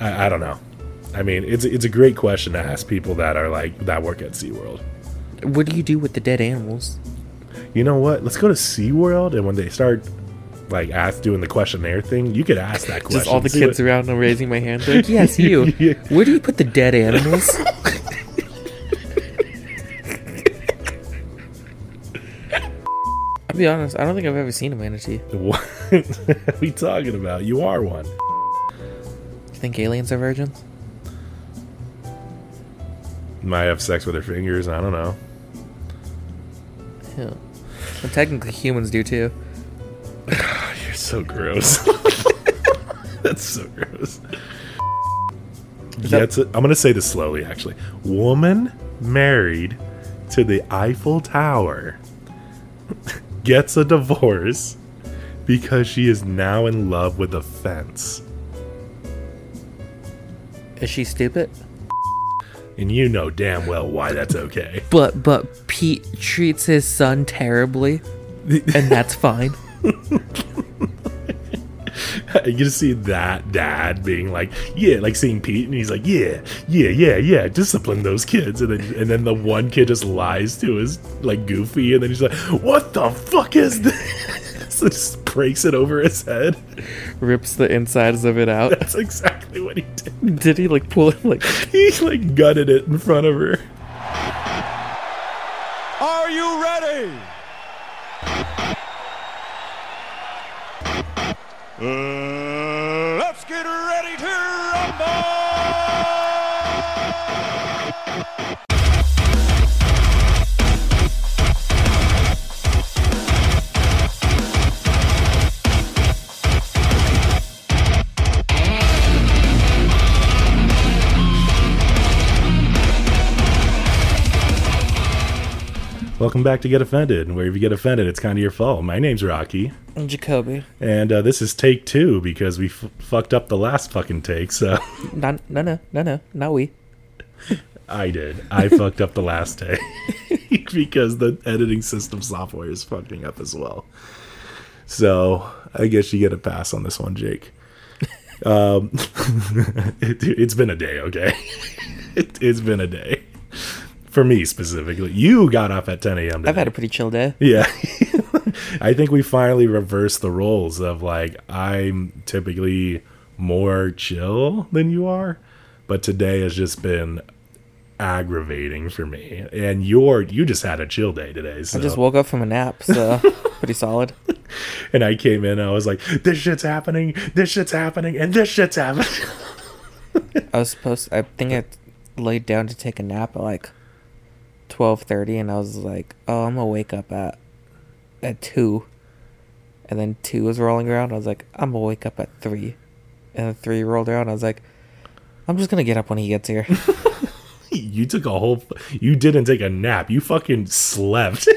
I don't know. I mean, it's a great question to ask people that are like that work at SeaWorld. What do you do with the dead animals? You know what? Let's go to SeaWorld, and when they start like doing the questionnaire thing, you could ask that question. Just all the kids around, and I'm raising my hand like, yes, you. Yeah. Where do you put the dead animals? I'll be honest, I don't think I've ever seen a manatee. What are we talking about? You are one. You think aliens are virgins? Might have sex with their fingers, I don't know. Yeah. Well, technically humans do too. You're so gross. That's so gross. Yeah, I'm going to say this slowly, actually. Woman married to the Eiffel Tower gets a divorce because she is now in love with a fence. Is she stupid? And you know damn well why that's okay. But Pete treats his son terribly, and that's fine. You just see that dad being like, yeah, like seeing Pete, and he's like, yeah, discipline those kids, and then the one kid just lies to his like Goofy, and then he's like, what the fuck is this? So just breaks it over his head, rips the insides of it out. That's exactly what he did. Did he like pull it? Like he like gutted it in front of her. Are you ready? Let's get ready to rumble! Welcome back to Get Offended, and where if you get offended, it's kind of your fault. My name's Rocky. I'm Jacoby. And this is take two, because we fucked up the last fucking take, so... No, not we. I did. I fucked up the last take, because the editing system software is fucking up as well. So, I guess you get a pass on this one, Jake. It's been a day, okay? It's been a day. For me specifically. You got up at 10 a.m. today. I've had a pretty chill day. Yeah. I think we finally reversed the roles of like, I'm typically more chill than you are, but today has just been aggravating for me. And you just had a chill day today. So. I just woke up from a nap, so pretty solid. And I came in, I was like, this shit's happening, and this shit's happening. I think I laid down to take a nap at like 12:30, and I was like, oh, I'm gonna wake up at 2, and then 2 was rolling around, I was like, I'm gonna wake up at 3, and then 3 rolled around, I was like, I'm just gonna get up when he gets here. You didn't take a nap, you fucking slept.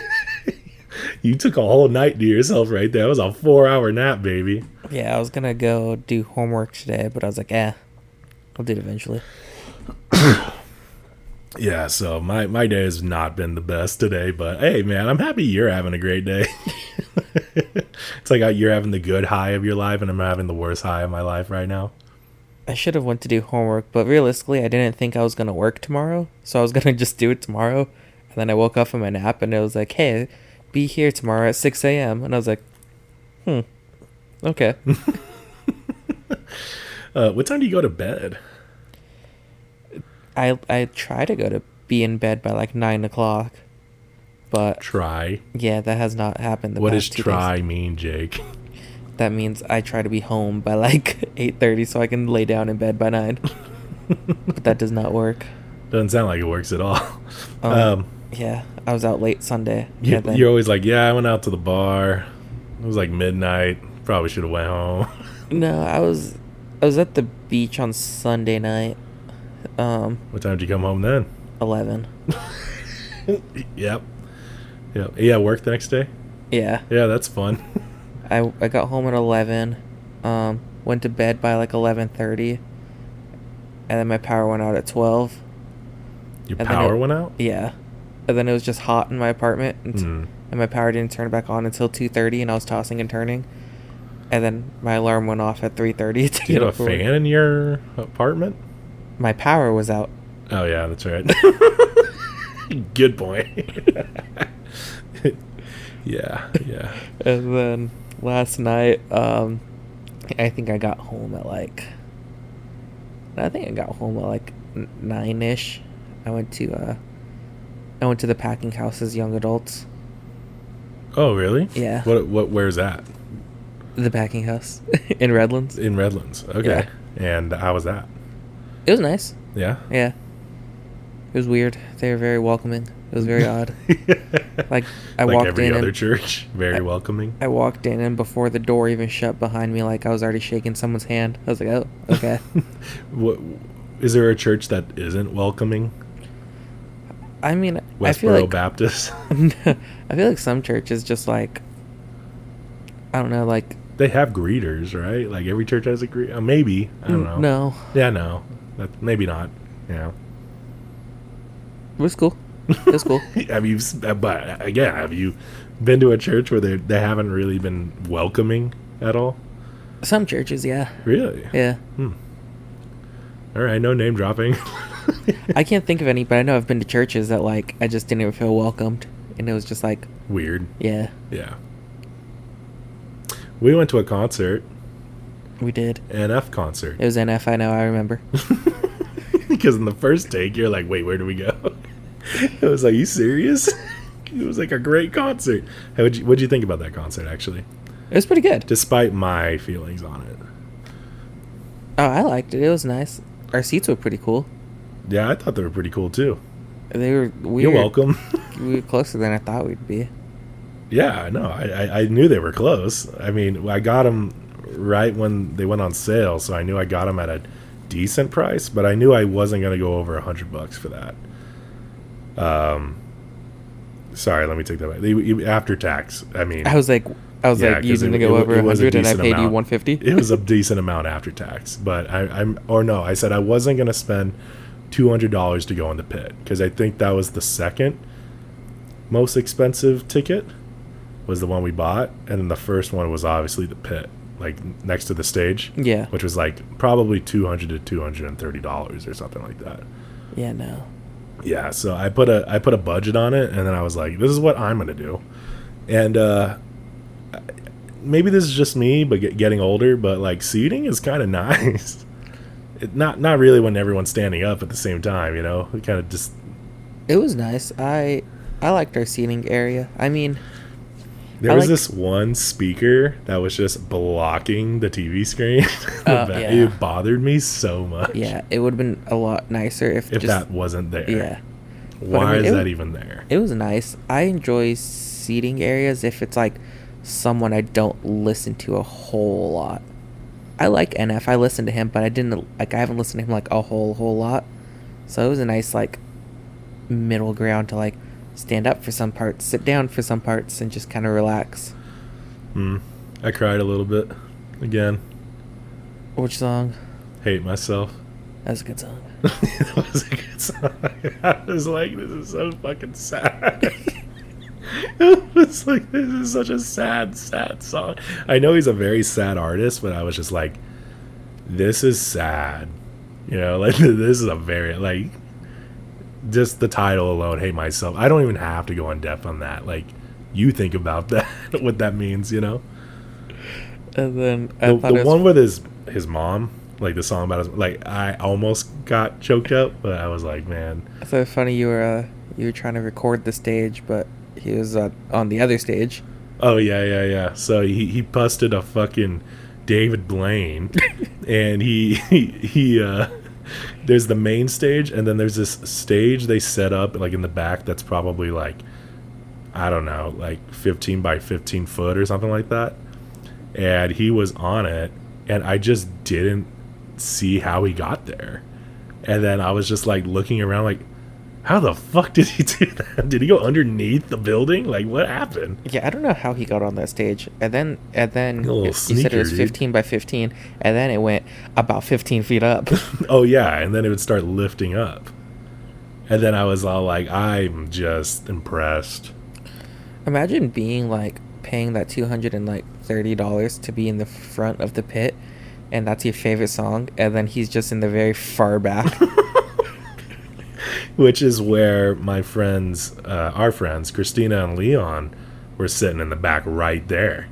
You took a whole night to yourself right there. It was a 4-hour nap, baby. Yeah, I was gonna go do homework today, but I was like, I'll do it eventually. Yeah, so my day has not been the best today, but hey, man, I'm happy you're having a great day. It's like you're having the good high of your life, and I'm having the worst high of my life right now. I should have went to do homework, but realistically, I didn't think I was going to work tomorrow, so I was going to just do it tomorrow. And then I woke up from my nap, and it was like, hey, be here tomorrow at 6 a.m. And I was like, okay. What time do you go to bed? I try to be in bed by like 9 o'clock, but try. Yeah, that has not happened. What does try mean, Jake? That means I try to be home by like 8:30 so I can lay down in bed by 9. But that does not work. Doesn't sound like it works at all. Yeah, I was out late Sunday. You're always like, yeah, I went out to the bar. It was like midnight. Probably should have went home. No, I was at the beach on Sunday night. What time did you come home then? 11. Yep. Yeah, work the next day? Yeah. Yeah, that's fun. I got home at 11, went to bed by like 11:30, and then my power went out at 12. Went out? Yeah. And then it was just hot in my apartment, and my power didn't turn back on until 2:30, and I was tossing and turning. And then my alarm went off at 3:30 to get up. Do you have a fan in your apartment? My power was out. Oh, yeah, that's right. Good point. Yeah. And then last night, I think I got home at like... 9-ish. I went to the Packing House as young adults. Oh, really? Yeah. What? Where's that? The Packing House in Redlands. Okay. Yeah. And how was that? It was nice. Yeah. It was weird. They were very welcoming. It was very odd. Like I walked in. Like every other church, very welcoming. I walked in, and before the door even shut behind me, like I was already shaking someone's hand. I was like, oh, okay. What? Is there a church that isn't welcoming? I mean, Westboro Baptist. I feel like some churches just like, I don't know, like they have greeters, right? Like every church has a greeter. Maybe I don't know. No. Yeah, no. Maybe not. Yeah. It was cool. But again, have you been to a church where they haven't really been welcoming at all? Some churches, yeah. Really? Yeah. Hmm. All right, no name dropping. I can't think of any, but I know I've been to churches that, like, I just didn't even feel welcomed. And it was just, like... Weird. Yeah. Yeah. We went to a concert. We did. NF concert. It was NF, I know, I remember. Because in the first take, you're like, wait, where do we go? I was like, you serious? It was, like, a great concert. What'd you think about that concert, actually? It was pretty good. Despite my feelings on it. Oh, I liked it. It was nice. Our seats were pretty cool. Yeah, I thought they were pretty cool too. They were weird. You're welcome. We were closer than I thought we'd be. Yeah, no, I knew they were close. I mean, I got them right when they went on sale, so I knew I got them at a decent price. but I knew I wasn't going to go over $100 for that. Sorry, let me take that back. After tax, I mean, I was like, you didn't go over 100, and I paid you 150. It was a decent amount after tax, but I said I wasn't going to spend $200 to go in the pit because I think that was the second most expensive ticket was the one we bought, and then the first one was obviously the pit, like next to the stage, yeah, which was like probably $200 to $230 or something like that. Yeah, no. Yeah, so I put a budget on it, and then I was like, this is what I'm gonna do, and maybe this is just me, but getting older, but like seating is kind of nice. Not really when everyone's standing up at the same time, you know. It kind of just. It was nice. I liked our seating area. I mean, there was this one speaker that was just blocking the TV screen. Yeah. It bothered me so much. Yeah, it would have been a lot nicer if that wasn't there. Yeah. Why is that even there? It was nice. I enjoy seating areas if it's like someone I don't listen to a whole lot. I like NF. I listened to him, but I haven't listened to him like a whole lot. So it was a nice like middle ground to like stand up for some parts, sit down for some parts, and just kind of relax. I cried a little bit again. Which song? Hate Myself. That was a good song. I was like, this is so fucking sad. It's like, this is such a sad song. I know he's a very sad artist, but I was just like, this is sad, you know, like this is a very, like, just the title alone, Hate Myself. I don't even have to go in depth on that. Like, you think about that, what that means, you know. And then with his mom, like the song about his, like, I almost got choked up, but I was like, man. It's so funny you were trying to record the stage, but he was on the other stage. Oh, yeah. So he busted a fucking David Blaine. And he there's the main stage, and then there's this stage they set up like in the back that's probably like, I don't know, like 15 by 15 foot or something like that. And he was on it, and I just didn't see how he got there. And then I was just like looking around like, how the fuck did he do that? Did he go underneath the building? Like, what happened? Yeah, I don't know how he got on that stage. And then you said it was 15 by 15, and then it went about 15 feet up. Oh, yeah, and then it would start lifting up. And then I was all like, I'm just impressed. Imagine being, like, paying that $230 to be in the front of the pit, and that's your favorite song, and then he's just in the very far back. Which is where my friends, our friends, Christina and Leon, were sitting in the back right there.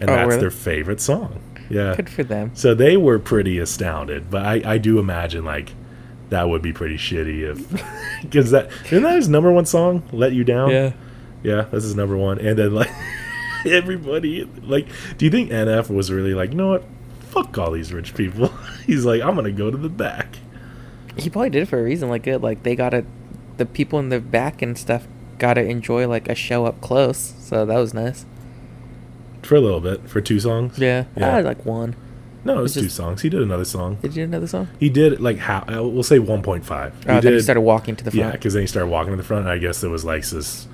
And that's really? Their favorite song. Yeah. Good for them. So they were pretty astounded. But I do imagine, like, that would be pretty shitty if... Because isn't that his number one song, Let You Down? Yeah. Yeah, that's his number one. And then, like, everybody... Like, do you think NF was really like, you know what? Fuck all these rich people. He's like, I'm going to go to the back. He probably did it for a reason. Like, it, like they got to... The people in the back and stuff got to enjoy, like, a show up close. So that was nice. For a little bit. For two songs? Yeah. I had, like, one. No, it was two songs. He did another song. Did you do another song? He did, like, half, we'll say 1.5. Oh, then he started walking to the front. Yeah, because then he started walking to the front. And I guess there was, like, this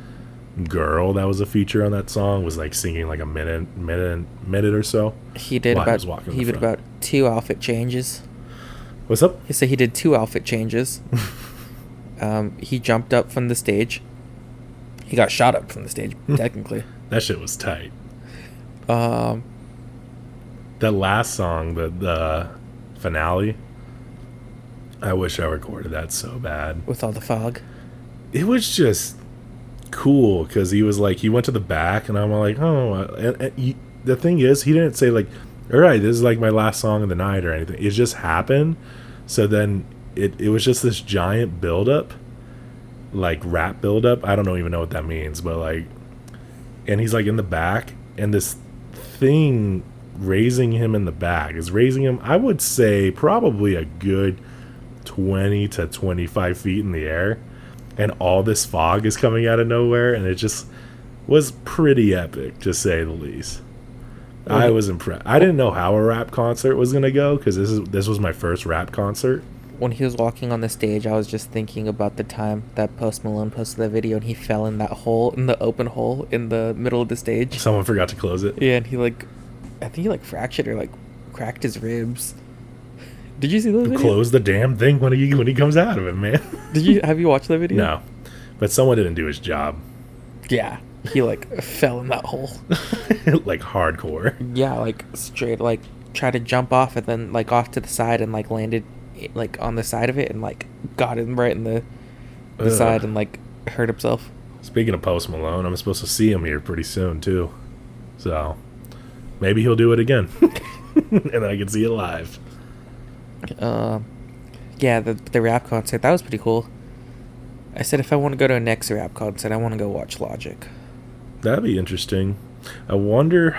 girl that was a feature on that song was, like, singing, like, a minute or so. He did about two outfit changes. What's up? He said he did two outfit changes. He jumped up from the stage. He got shot up from the stage, technically. That shit was tight. That last song, the finale, I wish I recorded that so bad. With all the fog? It was just cool, because he was like, he went to the back, and I'm like, oh. And the thing is, he didn't say, like, all right, this is, like, my last song of the night or anything. It just happened. So then it was just this giant buildup, like, rap buildup. I don't even know what that means, but, like, and he's, like, in the back, and this thing raising him in the back is raising him, I would say, probably a good 20 to 25 feet in the air, and all this fog is coming out of nowhere, and it just was pretty epic, to say the least. Mm-hmm. I was impressed. I didn't know how a rap concert was going to go, because this was my first rap concert. When he was walking on the stage, I was just thinking about the time that Post Malone posted that video and he fell in that hole, in the open hole in the middle of the stage. Someone forgot to close it. Yeah, and he, like, I think he, like, fractured or, like, cracked his ribs. Did you see that video? Close the damn thing when he comes out of it, man. Have you watched that video? No, but someone didn't do his job. Yeah, he, like, fell in that hole. Like, hardcore. Yeah, like, straight, like, tried to jump off and then, like, off to the side and, like, landed, like, on the side of it and, like, got him right in the side and, like, hurt himself. Speaking of Post Malone, I'm supposed to see him here pretty soon too, so maybe he'll do it again. And I can see it live. Yeah, the rap concert, that was pretty cool. I said if I want to go to a next rap concert, I want to go watch Logic. That'd be interesting. I wonder if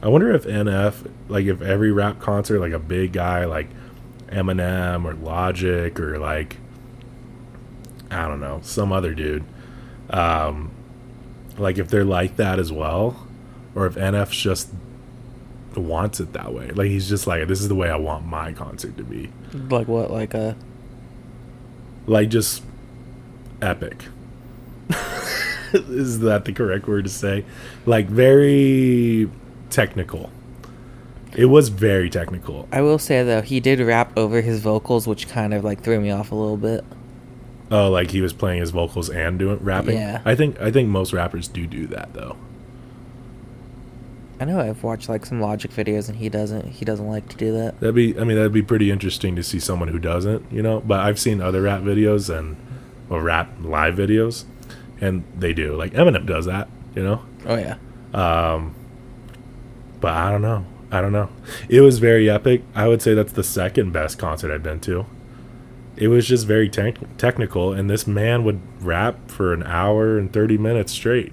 NF, like, if every rap concert, like, a big guy like Eminem or Logic or, like, I don't know, some other dude, like, if they're like that as well, or if NF just wants it that way. Like, he's just like, this is the way I want my concert to be. Like what? Like a... Like, just epic. Is that the correct word to say? Like, very technical. It was very technical. I will say, though, he did rap over his vocals, which kind of, like, threw me off a little bit. Oh, like he was playing his vocals and doing rapping? Yeah. I think most rappers do that, though. I know I've watched, like, some Logic videos, and he doesn't like to do that. That'd be pretty interesting to see someone who doesn't, you know? But I've seen other rap videos or rap live videos, and they do. Like, Eminem does that, you know? Oh, yeah. But I don't know. It was very epic. I would say that's the second best concert I've been to. It was just very technical, and this man would rap for an hour and 30 minutes straight.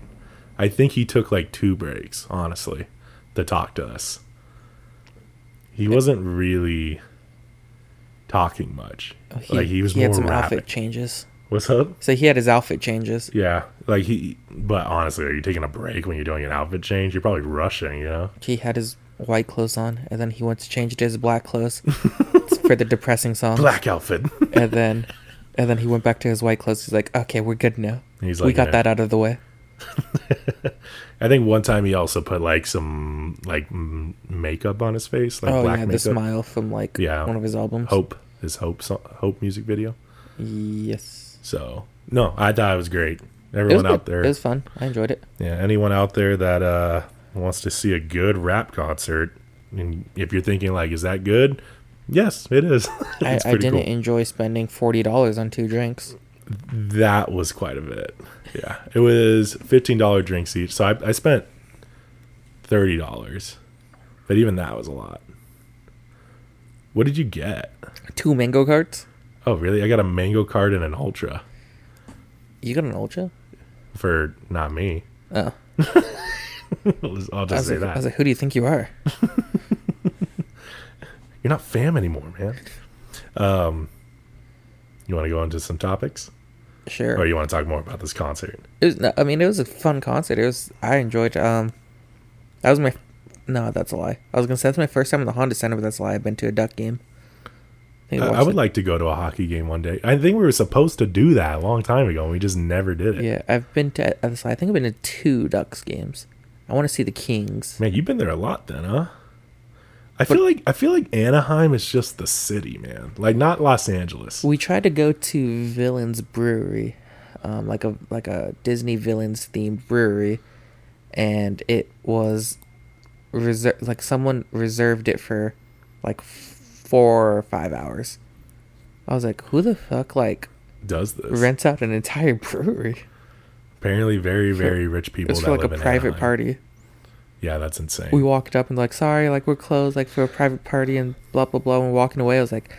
I think he took, like, 2 breaks, honestly, to talk to us. He wasn't really talking much. He was more rapping. He had some outfit changes. What's up? So he had his outfit changes. Yeah. Like, but honestly, are you taking a break when you're doing an outfit change? You're probably rushing, you know? He had his white clothes on, and then he went to change it to his black clothes for the depressing song. Black outfit. And then he went back to his white clothes. He's like, okay, we're good now. He's like, we got that out of the way. I think one time he also put, like, some, like, makeup on his face, like, black makeup. The smile from, like, one of his albums, Hope music video. Yes. So no, I thought it was great. everyone out there. It was fun. I enjoyed it. Yeah, anyone out there that wants to see a good rap concert, and if you're thinking like, is that good? Yes, it is. I didn't enjoy spending $40 on two drinks. That was quite a bit. Yeah, it was $15 drinks each, so I spent $30, but even that was a lot. What did you get? 2 mango carts. Oh, really? I got a mango cart and an ultra. You got an ultra? For not me. Oh. I'll just say that. I was like, who do you think you are? You're not fam anymore, man. You want to go into some topics? Sure. Or you want to talk more about this concert? It was a fun concert. I enjoyed. That's a lie. I was gonna say that's my first time in the Honda Center, but that's a lie. I've been to a Duck game. I would like to go to a hockey game one day. I think we were supposed to do that a long time ago, and we just never did it. Yeah, I think I've been to 2 Ducks games. I want to see the Kings. Man, you've been there a lot then, huh? I feel like Anaheim is just the city, man. Like, not Los Angeles. We tried to go to Villains Brewery, like a Disney Villains themed brewery, and it was someone reserved it for like 4 or 5 hours. I was like, who the fuck does this? Rents out an entire brewery. Apparently, very very rich people. It's for like a private party. Yeah, that's insane. We walked up and sorry, we're closed, for a private party and blah blah blah. And we're walking away. I was like,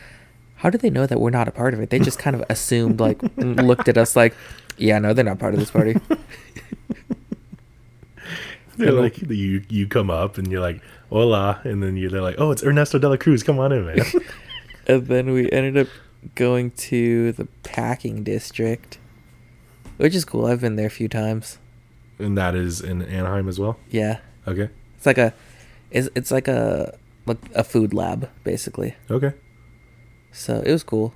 how do they know that we're not a part of it? They just kind of assumed and looked at us yeah, no, they're not part of this party. They're like, you come up and you're like, hola, and then they're like, oh, it's Ernesto de la Cruz, come on in, man. And then we ended up going to the Packing District, which is cool. I've been there a few times. And that is in Anaheim as well? Yeah. Okay. It's like a food lab, basically. Okay. So it was cool.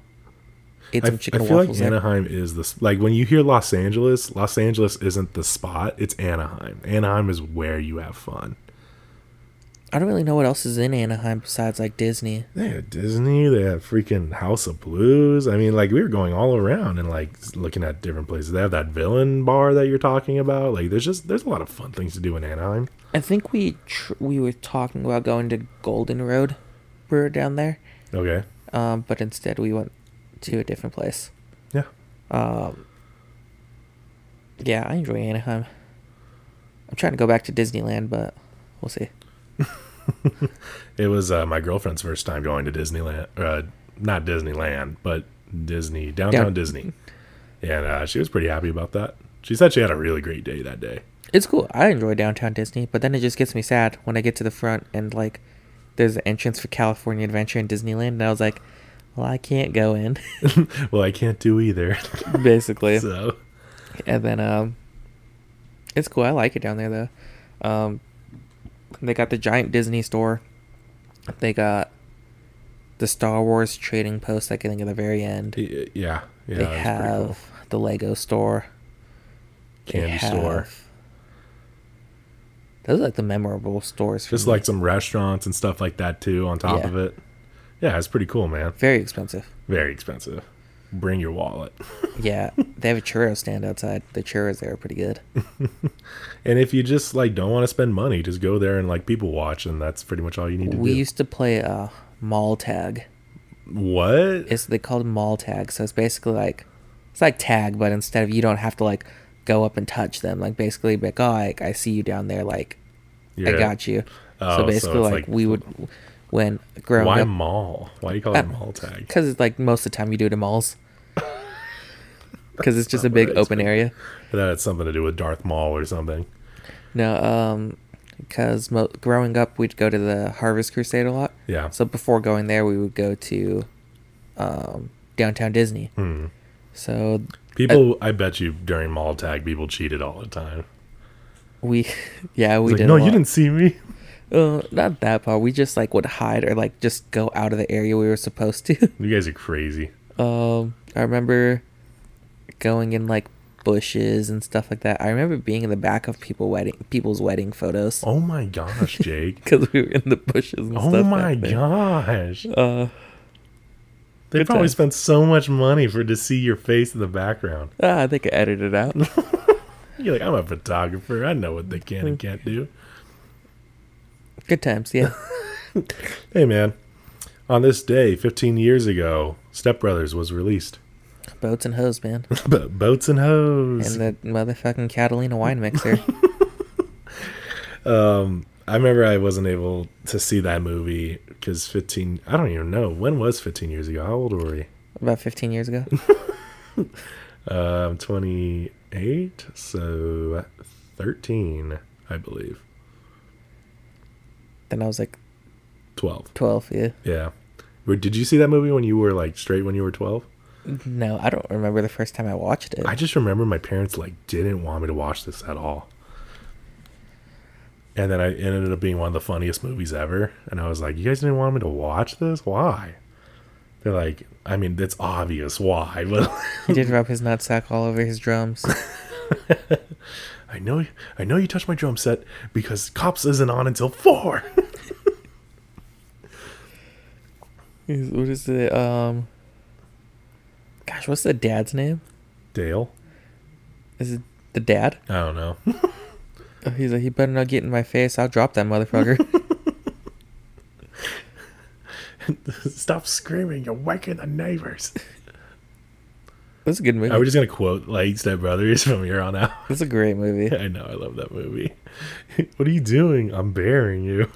Ate some chicken waffles. I feel like Anaheim is this. Like, when you hear Los Angeles isn't the spot. It's Anaheim. Anaheim is where you have fun. I don't really know what else is in Anaheim besides Disney. They have Disney. They have freaking House of Blues. I mean, we were going all around and looking at different places. They have that villain bar that you're talking about. There's a lot of fun things to do in Anaheim. I think we were talking about going to Golden Road Brewer down there. Okay. But instead we went to a different place. Yeah. Yeah, I enjoy Anaheim. I'm trying to go back to Disneyland, but we'll see. It was my girlfriend's first time going to Disneyland. Not Disneyland, but Disney Downtown Disney. And she was pretty happy about that. She said she had a really great day that day. It's cool. I enjoy Downtown Disney, but then it just gets me sad when I get to the front and there's an entrance for California Adventure in Disneyland, and I was like, well, I can't go in. Well, I can't do either. Basically. So. And then it's cool. I like it down there, though. They got the giant Disney store. They got the Star Wars trading post, I think, at the very end. Yeah. Yeah, they have cool. The Lego store. Candy store. Those are the memorable stores. Just me. Some restaurants and stuff like that, too, on top of it. Yeah, it's pretty cool, man. Very expensive. Very expensive. Bring your wallet. Yeah, they have a churro stand outside. The churros there are pretty good. And if you just don't want to spend money, just go there and people watch, and that's pretty much all you need to do. We used to play mall tag. What? They called it mall tag. So it's basically it's tag, but instead of you don't have to go up and touch them. Basically, oh, I see you down there. I got you. Oh, so basically, so we would. When growing up, why mall? Why do you call it mall tag? Because it's most of the time you do it in malls. Because it's just a big open area. That had something to do with Darth Maul or something. No, because growing up we'd go to the Harvest Crusade a lot. Yeah. So before going there, we would go to Downtown Disney. Hmm. So people, I bet you during mall tag, people cheated all the time. We did. No, you didn't see me. Not that far. We just would hide or just go out of the area we were supposed to. You guys are crazy. I remember going in bushes and stuff like that. I remember being in the back of people's wedding photos. Oh my gosh, Jake! Because we were in the bushes. And stuff. Oh my gosh! They probably spent so much money to see your face in the background. I think I edited it out. You're like, I'm a photographer. I know what they can and can't do. Good times, yeah. Hey, man. On this day, 15 years ago, Step Brothers was released. Boats and hose, man. Boats and hose. And the motherfucking Catalina wine mixer. I remember I wasn't able to see that movie because 15... I don't even know. When was 15 years ago? How old were we? About 15 years ago. I'm 28, so 13, I believe. Then I was like... 12. 12, yeah. Yeah. Did you see that movie when you were like straight when you were 12? No, I don't remember the first time I watched it. I just remember my parents like didn't want me to watch this at all. And then it ended up being one of the funniest movies ever. And I was like, you guys didn't want me to watch this? Why? They're like, I mean, it's obvious why. But he did rub his nutsack all over his drums. I know you touched my drum set because Cops isn't on until 4. What is it? Gosh, what's the dad's name? Dale. Is it the dad? I don't know. Oh, he's like, he better not get in my face. I'll drop that motherfucker. Stop screaming. You're waking the neighbors. That's a good movie. Are we just going to quote like Step Brothers from here on out? That's a great movie. I know. I love that movie. What are you doing? I'm burying you.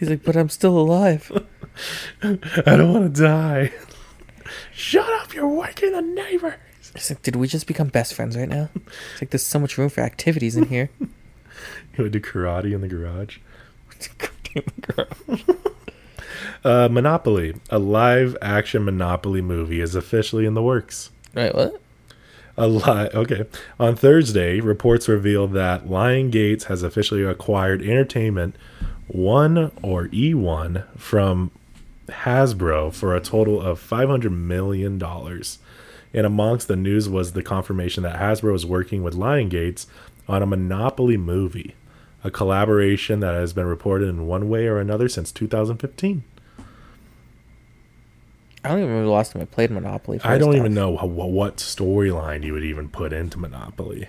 He's like, but I'm still alive. I don't want to die. Shut up. You're waking the neighbors. It's like, did we just become best friends right now? It's like, there's so much room for activities in here. You would do karate in the garage. Monopoly. A live action Monopoly movie is officially in the works. Right, what? Okay. On Thursday, reports reveal that Lionsgate has officially acquired Entertainment One, or E1, from Hasbro for a total of $500 million. And amongst the news was the confirmation that Hasbro is working with Lionsgate on a Monopoly movie, a collaboration that has been reported in one way or another since 2015. I don't even remember the last time I played Monopoly. I don't even know what storyline you would even put into Monopoly.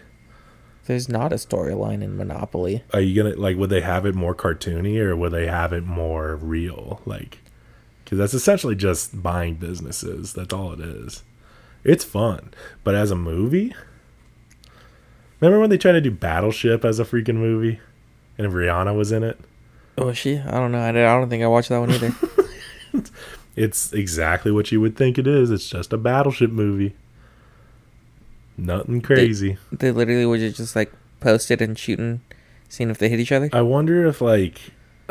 There's not a storyline in Monopoly. Are you gonna like? Would they have it more cartoony, or would they have it more real? Like, because that's essentially just buying businesses. That's all it is. It's fun, but as a movie, remember when they tried to do Battleship as a freaking movie, and Rihanna was in it? Oh, was she? I don't know. I don't think I watched that one either. It's exactly what you would think it is. It's just a Battleship movie. Nothing crazy. They literally were just like posted and shooting, seeing if they hit each other. I wonder if the,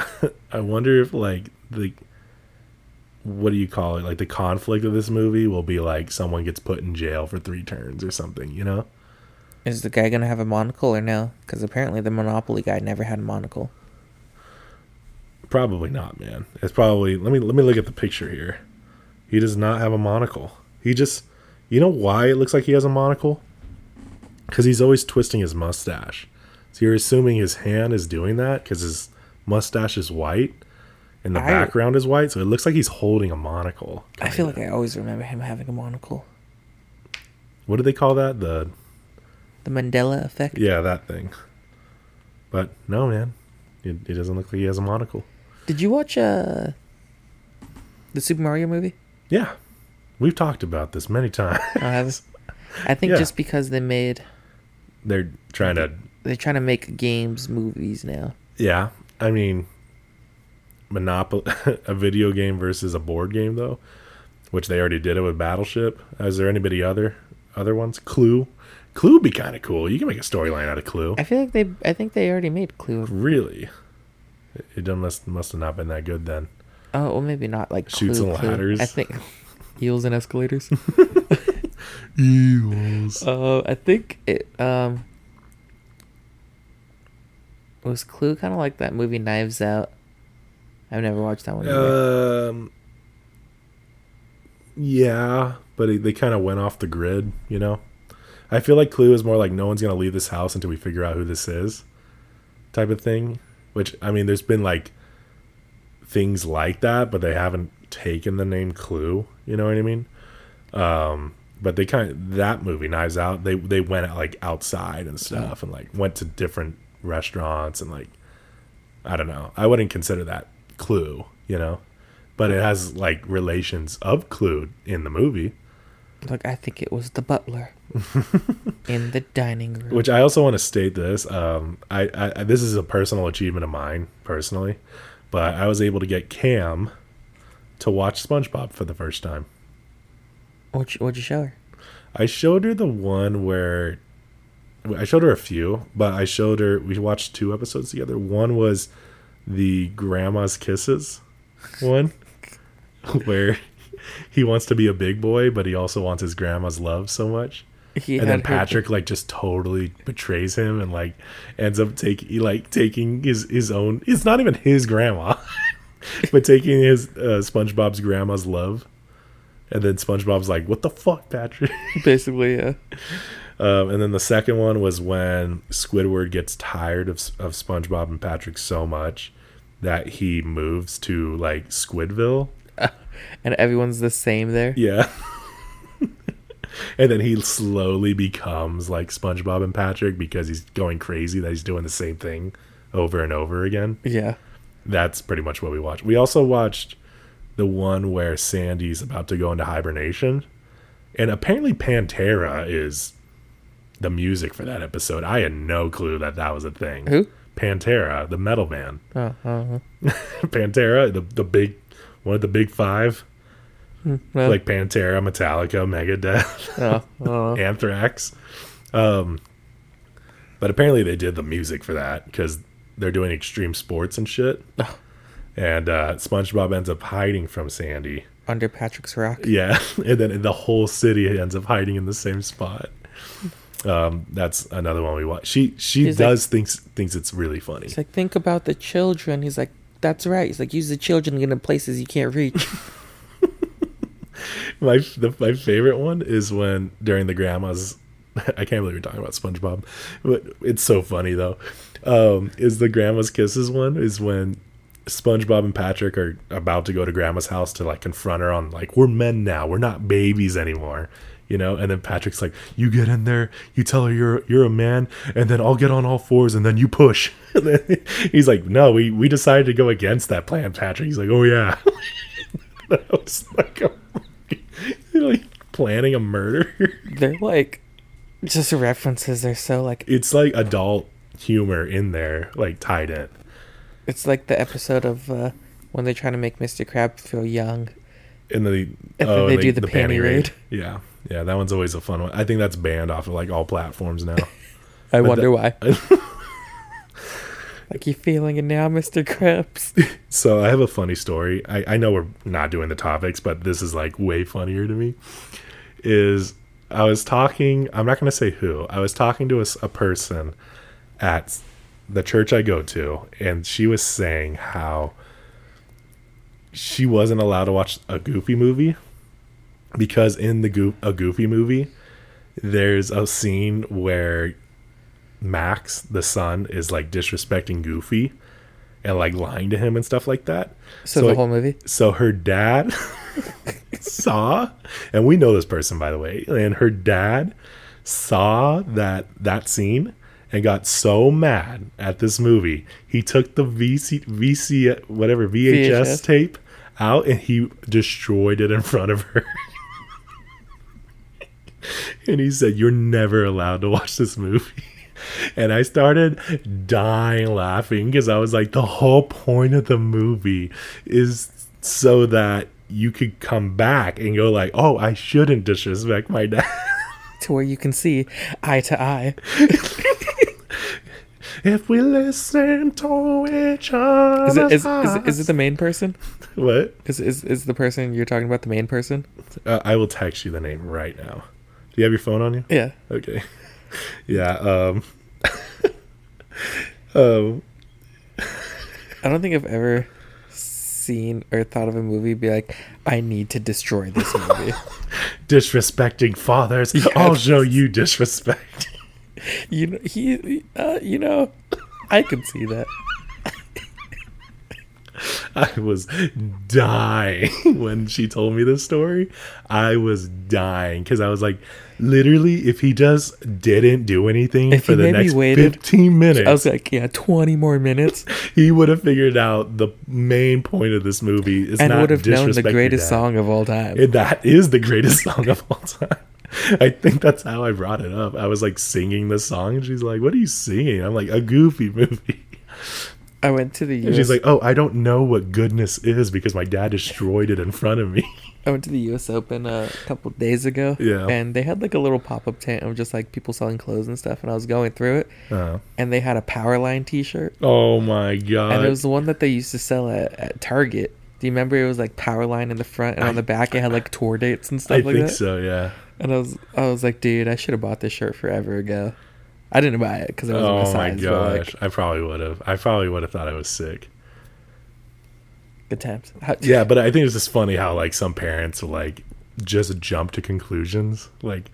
what do you call it? Like the conflict of this movie will be like someone gets put in jail for 3 turns or something, you know? Is the guy going to have a monocle or no? Because apparently the Monopoly guy never had a monocle. Probably not, man. It's probably, let me look at the picture here. He does not have a monocle. He just, you know why it looks like he has a monocle? Because he's always twisting his mustache. So you're assuming his hand is doing that because his mustache is white. And the background is white, so it looks like he's holding a monocle. I feel like I always remember him having a monocle. What do they call that? The Mandela effect? Yeah, that thing. But no, man. It doesn't look like he has a monocle. Did you watch the Super Mario movie? Yeah. We've talked about this many times. I think just because they're trying to... They're trying to make games movies now. Yeah. I mean... Monopoly, a video game versus a board game, though, which they already did it with Battleship. Is there anybody other ones? Clue would be kind of cool. You can make a storyline out of Clue. I think they already made Clue. Really? It must have not been that good then. Oh, well, maybe not like Shoots Clue, and Ladders. Clue. I think Eels and Escalators. Eels. I think it was Clue, kind of like that movie Knives Out. I've never watched that one either. Yeah, but they kind of went off the grid, you know? I feel like Clue is more like no one's going to leave this house until we figure out who this is type of thing. Which, I mean, there's been like things like that, but they haven't taken the name Clue. You know what I mean? But they kind of, that movie Knives Out, they went like outside and stuff, and like went to different restaurants, and like, I don't know, I wouldn't consider that Clue, you know, but it has like relations of Clue in the movie. Look, I think it was the butler in the dining room. Which I also want to state this. I this is a personal achievement of mine, personally. But I was able to get Cam to watch SpongeBob for the first time. What'd you show her? I showed her the one where... I showed her a few, but I showed her... We watched two episodes together. One was the Grandma's Kisses one, where... He wants to be a big boy, but he also wants his grandma's love so much. And then Patrick like just totally betrays him and like ends up taking his own. It's not even his grandma, but taking his SpongeBob's grandma's love. And then SpongeBob's like, "What the fuck, Patrick?" Basically, yeah. And then the second one was when Squidward gets tired of SpongeBob and Patrick so much that he moves to like Squidville. And everyone's the same there. Yeah. And then he slowly becomes like SpongeBob and Patrick because he's going crazy that he's doing the same thing over and over again. Yeah. That's pretty much what we watched. We also watched the one where Sandy's about to go into hibernation. And apparently Pantera is the music for that episode. I had no clue that that was a thing. Who? Pantera, the metal band. Oh, uh-huh. Pantera, the big... One of the big five, like Pantera, Metallica, Megadeth, Anthrax. But apparently they did the music for that because they're doing extreme sports and shit. Oh. And SpongeBob ends up hiding from Sandy. Under Patrick's rock. Yeah. And then the whole city ends up hiding in the same spot. That's another one we watch. She does like, thinks it's really funny. It's like, think about the children. He's like, that's right. It's like, use the children in places you can't reach. My favorite one is when during the grandma's... I can't believe we're talking about SpongeBob. But it's so funny, though. Is the Grandma's Kisses one is when SpongeBob and Patrick are about to go to Grandma's house to like confront her on like, we're men now. We're not babies anymore. You know, and then Patrick's like, you get in there, you tell her you're a man, and then I'll get on all fours, and then you push. And then he's like, no, we decided to go against that plan, Patrick. He's like, oh yeah. I was like, like planning a murder. They're like, just references are so like. It's like adult humor in there, like tied in. It's like the episode of when they're trying to make Mr. Crab feel young. And then they do the panty raid. Yeah. Yeah, that one's always a fun one. I think that's banned off of like all platforms now. I wonder why. Like, you feeling it now, Mr. Krabs? So I have a funny story. I know we're not doing the topics, but this is like way funnier to me. Is I was talking, I'm not going to say who. I was talking to a person at the church I go to, and she was saying how she wasn't allowed to watch a Goofy movie. Because in the Goofy movie, there's a scene where Max, the son, is like disrespecting Goofy and like lying to him and stuff like that. So the whole movie? So her dad saw, and we know this person, by the way, and her dad saw that scene and got so mad at this movie. He took the VHS tape out and he destroyed it in front of her. And he said, you're never allowed to watch this movie. And I started dying laughing because I was like, the whole point of the movie is so that you could come back and go like, oh, I shouldn't disrespect my dad. To where you can see eye to eye. If we listen to each other. Is it the main person? What? Is the person you're talking about the main person? I will text you the name right now. Do you have your phone on you? Yeah. Okay. Yeah. I don't think I've ever seen or thought of a movie be like, I need to destroy this movie. Disrespecting fathers. Yeah. I'll show you disrespect. You know, I can see that. I was dying when she told me this story. I was dying because I was like, literally, if he just didn't do anything for the next 15 minutes, I was like, yeah, 20 more minutes, he would have figured out the main point of this movie is and would have known the greatest song of all time. And that is the greatest song of all time. I think that's how I brought it up. I was like singing the song, and she's like, "What are you singing?" I'm like, "A Goofy movie." I went to the US. And she's like, "Oh, I don't know what goodness is because my dad destroyed it in front of me." I went to the US Open a couple days ago. Yeah. And they had like a little pop-up tent of just like people selling clothes and stuff. And I was going through it. Uh-huh. And they had a Powerline t-shirt. Oh my God. And it was the one that they used to sell at Target. Do you remember it was like Powerline in the front and on the back it had like tour dates and stuff like that? I think so, yeah. And I was like, dude, I should have bought this shirt forever ago. I didn't buy it because it wasn't my size. Oh my gosh, like, I probably would have thought I was sick. Good times. Yeah, but I think it's just funny how like some parents like just jump to conclusions. Like,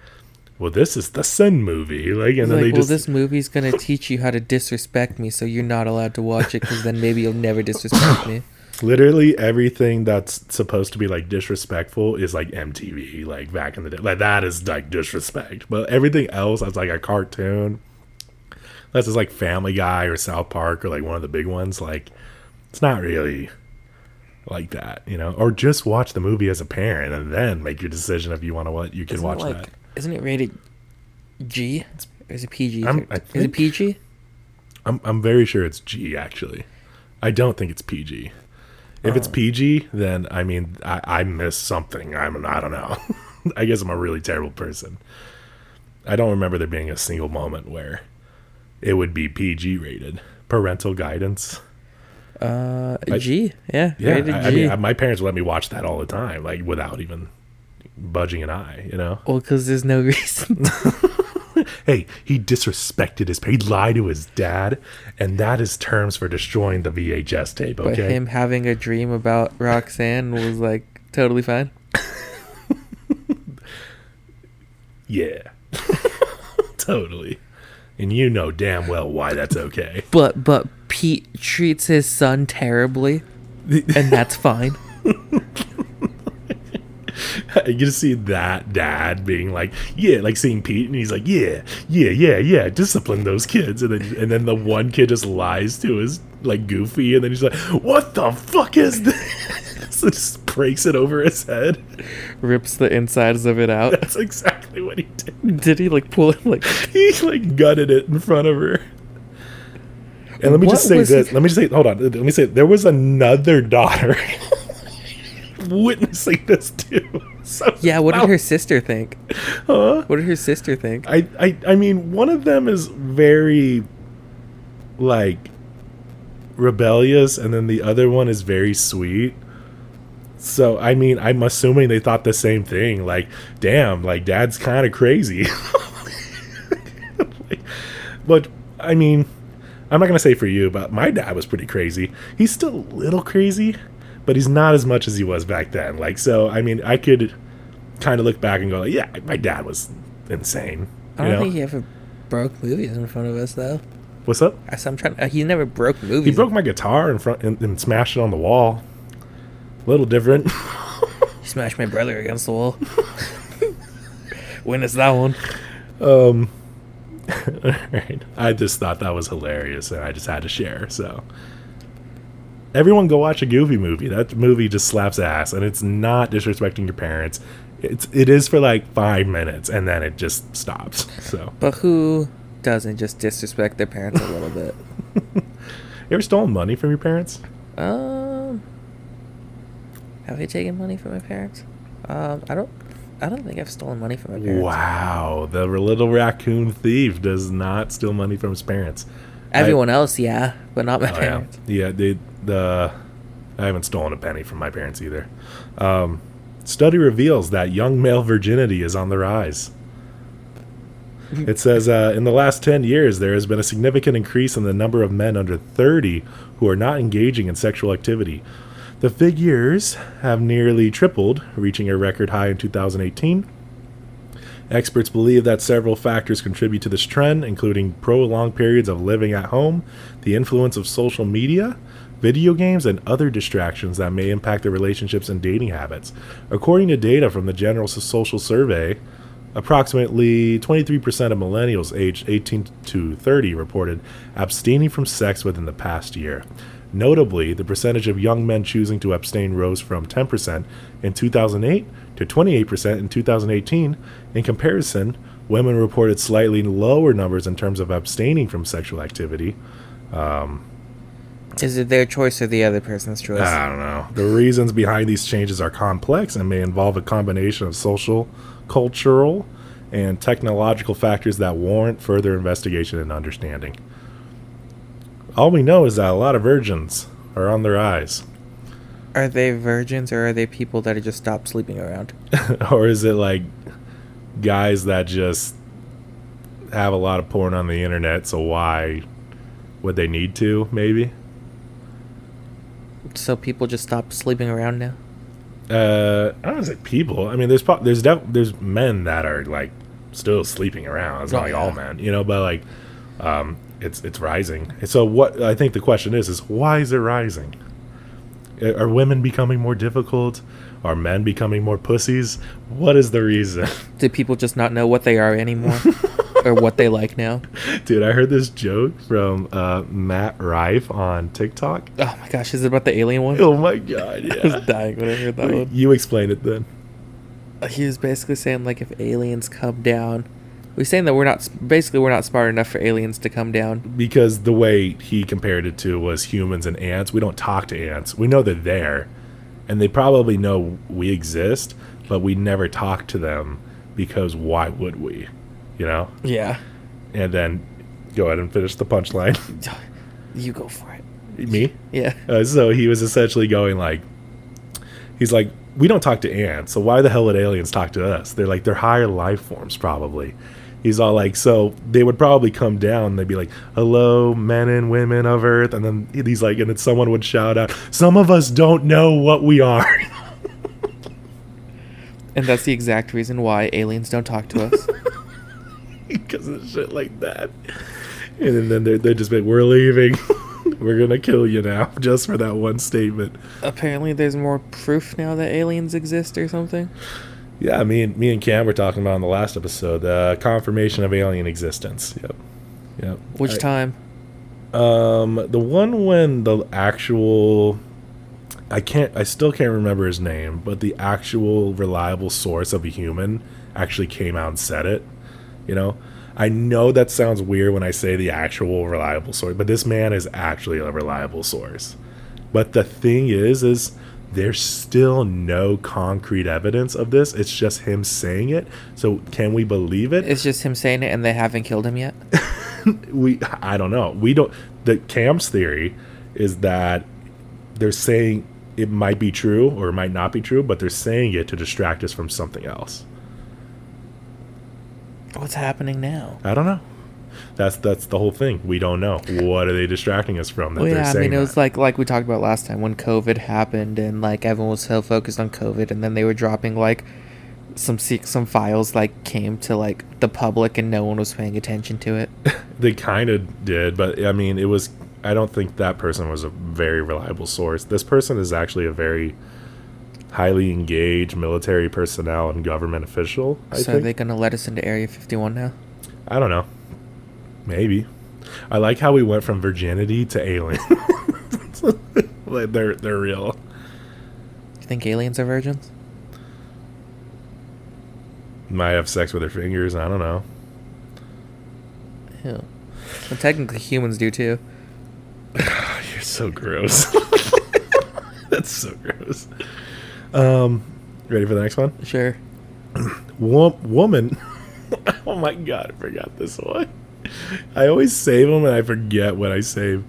well, this is the Sun movie. Like, and then like, they well, this movie's gonna teach you how to disrespect me, so you're not allowed to watch it because then maybe you'll never disrespect me. Literally everything that's supposed to be like disrespectful is like MTV, like back in the day. Like that is like disrespect. But everything else that's like a cartoon, that's just like Family Guy or South Park or like one of the big ones. Like it's not really like that, you know. Or just watch the movie as a parent and then make your decision if you want to what you can watch that. Isn't it rated G? Is it PG? Is it PG? I'm very sure it's G actually. I don't think it's PG. If it's PG, then I mean I missed something. I don't know. I guess I'm a really terrible person. I don't remember there being a single moment where it would be PG rated. Parental guidance. G, yeah. Yeah, rated G. I mean, my parents would let me watch that all the time, like without even budging an eye. You know. Well, because there's no reason. Hey, he disrespected his. He lied to his dad, and that is terms for destroying the VHS tape. Okay, but him having a dream about Roxanne was like totally fine. Yeah, totally. And you know damn well why that's okay. But Pete treats his son terribly, and that's fine. You just see that dad being like, yeah, like seeing Pete, and he's like, yeah, discipline those kids, and then the one kid just lies to his like Goofy, and then he's like, what the fuck is this? So just breaks it over his head, rips the insides of it out. That's exactly what he did. Did he like pull it? Like he like gutted it in front of her. And let me just say this. Let me just say, hold on. Let me say there was another daughter. Witnessing this too. So yeah, what did her sister think? Huh? What did her sister think? I mean, one of them is very like rebellious, and then the other one is very sweet. So I mean, I'm assuming they thought the same thing. Like, damn, like dad's kind of crazy. Like, but I mean, I'm not gonna say for you, but my dad was pretty crazy. He's still a little crazy. But he's not as much as he was back then. Like, so, I mean, I could kind of look back and go, like, yeah, my dad was insane. I don't think he ever broke movies in front of us, though. What's up? He never broke movies. He broke my guitar in front and smashed it on the wall. A little different. He smashed my brother against the wall. When is that one? All right. I just thought that was hilarious, and I just had to share, so... Everyone go watch a Goofy movie. That movie just slaps ass, and it's not disrespecting your parents. It is for like 5 minutes, and then it just stops. So, but who doesn't just disrespect their parents a little bit? You ever stolen money from your parents? Have I taken money from my parents? I don't think I've stolen money from my parents. Wow, the little raccoon thief does not steal money from his parents. Everyone else, yeah, but not my parents. Yeah, I haven't stolen a penny from my parents either. Study reveals that young male virginity is on the rise. It says, in the last 10 years, there has been a significant increase in the number of men under 30 who are not engaging in sexual activity. The figures have nearly tripled, reaching a record high in 2018. Experts believe that several factors contribute to this trend, including prolonged periods of living at home, the influence of social media, video games, and other distractions that may impact their relationships and dating habits. According to data from the General Social Survey, approximately 23% of millennials aged 18 to 30 reported abstaining from sex within the past year. Notably, the percentage of young men choosing to abstain rose from 10% in 2008 to 28% in 2018. In comparison, women reported slightly lower numbers in terms of abstaining from sexual activity. Is it their choice or the other person's choice? I don't know. The reasons behind these changes are complex and may involve a combination of social, cultural, and technological factors that warrant further investigation and understanding. All we know is that a lot of virgins are on their eyes. Are they virgins, or are they people that have just stopped sleeping around? Or is it like guys that just have a lot of porn on the internet, so why would they need to, maybe? So people just stop sleeping around now? I don't say people. I mean, there's men that are like still sleeping around. It's not like all men, you know, but like it's rising. And so what I think the question is why is it rising? Are women becoming more difficult? Are men becoming more pussies? What is the reason? Do people just not know what they are anymore? Or what they like now? Dude, I heard this joke from Matt Rife on TikTok. Oh my gosh, is it about the alien one? Oh my god, yeah. I was dying when I heard that one. You explained it then. He was basically saying, like, if aliens come down, we're saying that we're not smart enough for aliens to come down. Because the way he compared it to was humans and ants. We don't talk to ants. We know they're there, and they probably know we exist, but we never talk to them because why would we? You know? Yeah. And then go ahead and finish the punchline. You go for it. Me? Yeah. So he was essentially going like, he's like, we don't talk to ants, so why the hell would aliens talk to us? They're like, they're higher life forms probably. He's all like, so they would probably come down and they'd be like, hello, men and women of Earth. And then he's like, and then someone would shout out, some of us don't know what we are. And that's the exact reason why aliens don't talk to us. Because of shit like that. And then they're just like, we're leaving. We're going to kill you now just for that one statement. Apparently there's more proof now that aliens exist or something. Yeah, me and Cam were talking about in the last episode, confirmation of alien existence. Yep. Which time? The one when the actual... I still can't remember his name, but the actual reliable source of a human actually came out and said it. You know, I know that sounds weird when I say the actual reliable source, but this man is actually a reliable source. But the thing is there's still no concrete evidence of this. It's just him saying it. So can we believe it? It's just him saying it and they haven't killed him yet? I don't know. The Cam's theory is that they're saying it might be true or it might not be true, but they're saying it to distract us from something else. What's happening now? I don't know. That's the whole thing. We don't know. What are they distracting us from? It was like we talked about last time when COVID happened and like everyone was so focused on COVID, and then they were dropping like some files like came to like the public and no one was paying attention to it. They kind of did, but I mean, I don't think that person was a very reliable source. This person is actually a very highly engaged military personnel and government official, I think. So are they going to let us into Area 51 now? I don't know. Maybe. I like how we went from virginity to alien. Like they're real. You think aliens are virgins? Might have sex with their fingers. I don't know. Ew. Well, technically humans do too. You're so gross. That's so gross. Ready for the next one? Sure. Woman. Oh my god, I forgot this one. I always save them and I forget what I save.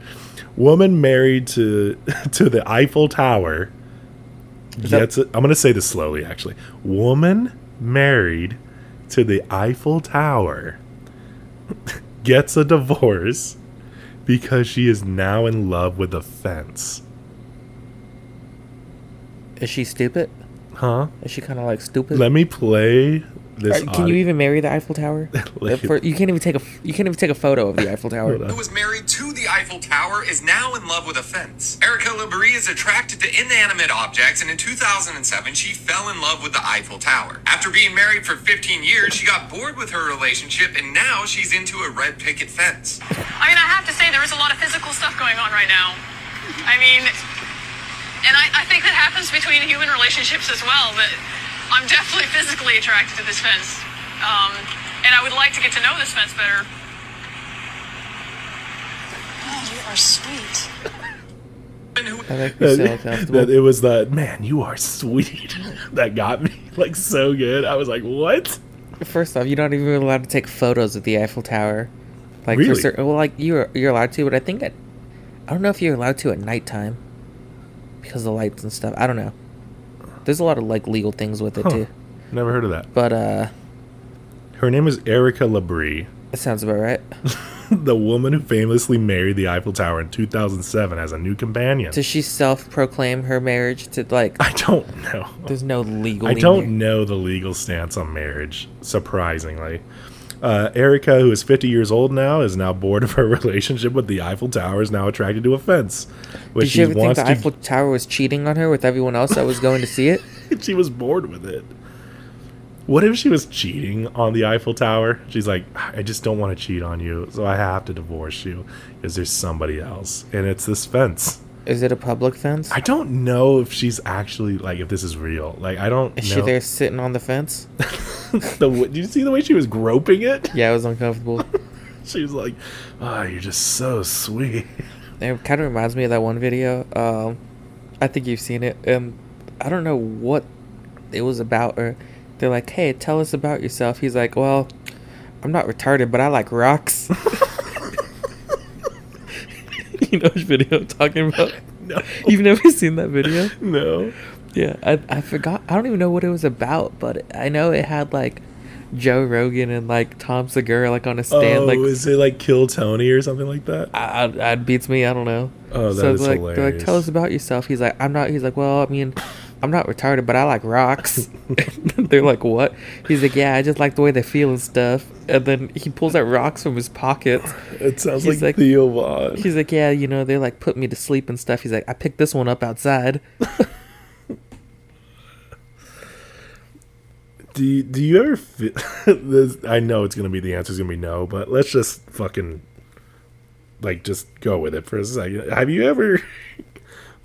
Woman married to the Eiffel Tower. I'm gonna say this slowly, actually. Woman married to the Eiffel Tower gets a divorce because she is now in love with a fence. Is she stupid? Huh? Is she kind of like stupid? Let me play this. Can you even marry the Eiffel Tower? You can't even take a photo of the Eiffel Tower. Who was married to the Eiffel Tower is now in love with a fence. Erica LaBrie is attracted to inanimate objects, and in 2007, she fell in love with the Eiffel Tower. After being married for 15 years, she got bored with her relationship, and now she's into a red picket fence. I mean, I have to say, there is a lot of physical stuff going on right now. I mean, and I think that happens between human relationships as well, but I'm definitely physically attracted to this fence. And I would like to get to know this fence better. Oh, you are sweet. It was the man, you are sweet. That got me like so good. I was like, what? First off, you're not even allowed to take photos of the Eiffel Tower. Like, really? For certain, well, like you're allowed to, but I think I don't know if you're allowed to at nighttime because of the lights and stuff. I don't know. There's a lot of like legal things with it too. Never heard of that. But her name is Erica LaBrie. That sounds about right. The woman who famously married the Eiffel Tower in 2007 has a new companion. Does she self-proclaim her marriage to, like... I don't know. There's no legal... I don't know the legal stance on marriage, surprisingly. Erica, who is 50 years old now, is now bored of her relationship with the Eiffel Tower, is now attracted to a fence. Did she ever think the Eiffel Tower was cheating on her with everyone else that was going to see it? She was bored with it. What if she was cheating on the Eiffel Tower? She's like, I just don't want to cheat on you, so I have to divorce you because there's somebody else, and it's this fence. Is it a public fence? I don't know if she's actually, like, if this is real. Like, I don't know. Is she there sitting on the fence? Did you see the way she was groping it? Yeah, it was uncomfortable. She was like, oh, you're just so sweet. It kind of reminds me of that one video. I think you've seen it. I don't know what it was about, or... They're like, hey, tell us about yourself. He's like, well, I'm not retarded, but I like rocks. You know which video I'm talking about? No. You've never seen that video? No. Yeah, I forgot. I don't even know what it was about, but I know it had, like, Joe Rogan and, like, Tom Segura, like, on a stand. Oh, like, is it, like, Kill Tony or something like that? It beats me. I don't know. Oh, that is, like, hilarious. They're like, tell us about yourself. He's like, I'm not. He's like, well, I mean... I'm not retarded, but I like rocks. They're like, what? He's like, yeah, I just like the way they feel and stuff. And then he pulls out rocks from his pocket. It sounds like Theo Vaughn. He's like, yeah, you know, they like put me to sleep and stuff. He's like, I picked this one up outside. Do you ever feel... this, I know it's going to be... The answer's going to be no, but let's just fucking... Like, just go with it for a second. Have you ever...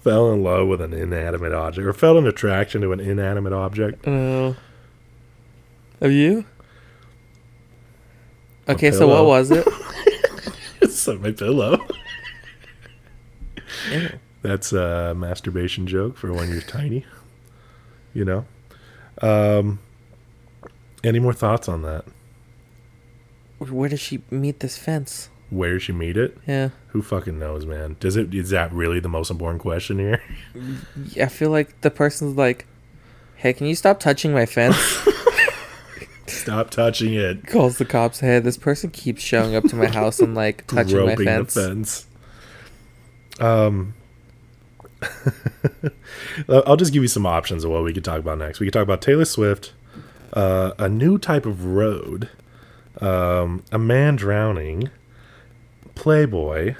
fell in love with an inanimate object, or felt an attraction to an inanimate object? Have you? Okay, so what was it? It's on my pillow. Yeah. That's a masturbation joke for when you're tiny. You know? Any more thoughts on that? Where does she meet this fence? Where she meet it? Yeah. Who fucking knows, man? Is that really the most important question here? I feel like the person's like, hey, can you stop touching my fence? Stop touching it. Calls the cops. Hey, this person keeps showing up to my house and like touching my fence. The fence. I'll just give you some options of what we could talk about next. We could talk about Taylor Swift, a new type of road, a man drowning, Playboy,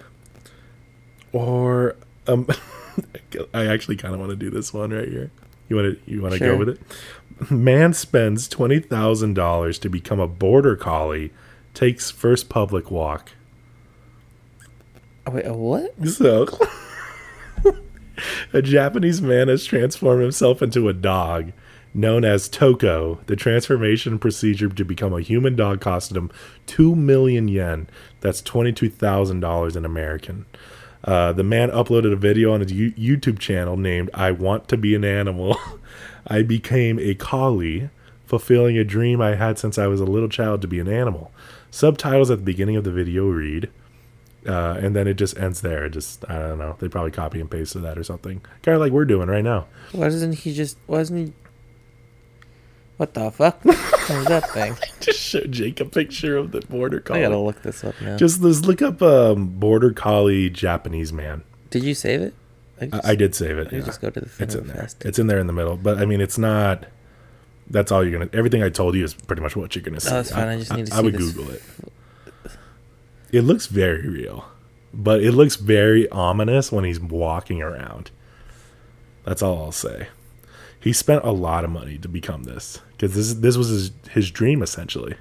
or I actually kind of want to do this one right here. You want to sure. Go with it? Man spends $20,000 to become a border collie, takes first public walk. Wait, what? So a Japanese man has transformed himself into a dog known as Toko. The transformation procedure to become a human dog costed him 2 million yen. That's $22,000 in American. The man uploaded a video on his YouTube channel named I Want to Be an Animal. I became a collie, fulfilling a dream I had since I was a little child to be an animal. Subtitles at the beginning of the video read, and then it just ends there. I don't know. They probably copy and pasted that or something. Kind of like we're doing right now. Why doesn't he... What the fuck? What was that thing? I just showed Jake a picture of the border collie. I gotta look this up now. Just look up border collie Japanese man. Did you save it? I did save it. Just go to the thing. It's in there. It's in there in the middle. But I mean, it's not. That's all you're gonna. Everything I told you is pretty much what you're gonna see. Oh, that's fine. I just need to see. I would Google it. It looks very real. But it looks very ominous when he's walking around. That's all I'll say. He spent a lot of money to become this. Because this was his dream, essentially.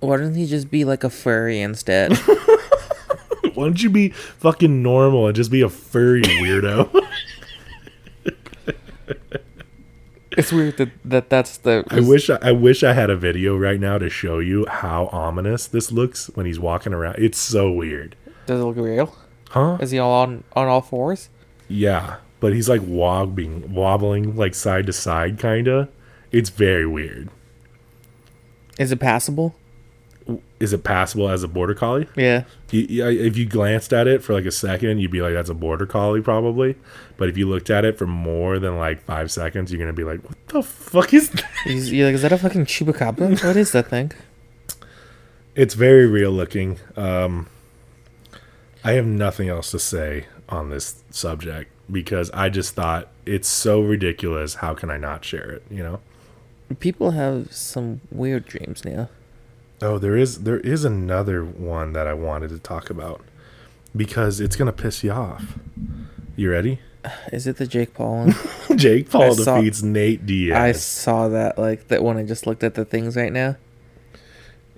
Why don't he just be like a furry instead? Why don't you be fucking normal and just be a furry weirdo? It's weird that that's the... I wish I had a video right now to show you how ominous this looks when he's walking around. It's so weird. Does it look real? Huh? Is he all on all fours? Yeah, but he's like wobbling like side to side, kind of. It's very weird. Is it passable? Is it passable as a border collie? Yeah. If you glanced at it for like a second, you'd be like, that's a border collie probably. But if you looked at it for more than like 5 seconds, you're going to be like, what the fuck is that? You're like, is that a fucking chupacabra? What is that thing? It's very real looking. I have nothing else to say on this subject because I just thought it's so ridiculous. How can I not share it? You know? People have some weird dreams now. Oh, there is another one that I wanted to talk about because it's gonna piss you off. You ready? Is it the Jake Paul one? Jake Paul defeats Nate Diaz. I saw that when I just looked at the things right now.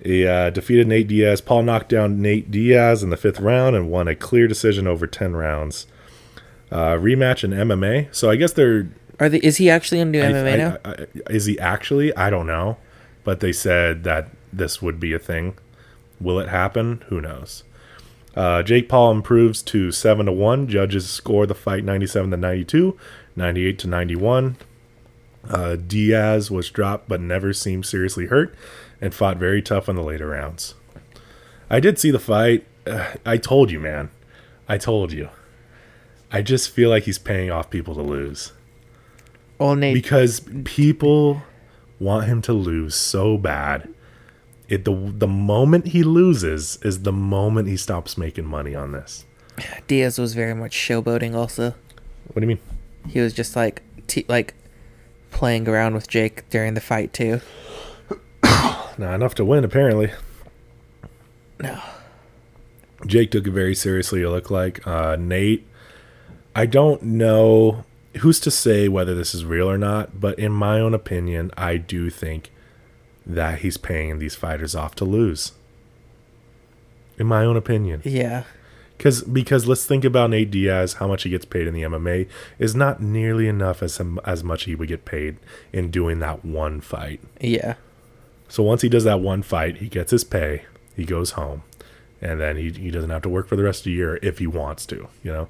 He defeated Nate Diaz. Paul knocked down Nate Diaz in the 5th round and won a clear decision over 10 rounds. Rematch in MMA. So I guess is he actually gonna do MMA now? Is he actually? I don't know, but they said that this would be a thing. Will it happen? Who knows? Jake Paul improves to 7-1. Judges score the fight 97-92, 98-91. Diaz was dropped but never seemed seriously hurt and fought very tough in the later rounds. I did see the fight. I told you, man. I told you. I just feel like he's paying off people to lose. Oh, Nate. Because people want him to lose so bad. The moment he loses is the moment he stops making money on this. Diaz was very much showboating also. What do you mean? He was just like playing around with Jake during the fight too. Not enough to win, apparently. No. Jake took it very seriously, it looked like. Nate, I don't know who's to say whether this is real or not, but in my own opinion, I do think that he's paying these fighters off to lose. In my own opinion. Yeah. Because let's think about Nate Diaz, how much he gets paid in the MMA is not nearly enough as much he would get paid in doing that one fight. Yeah. So once he does that one fight, he gets his pay, he goes home, and then he doesn't have to work for the rest of the year if he wants to, you know?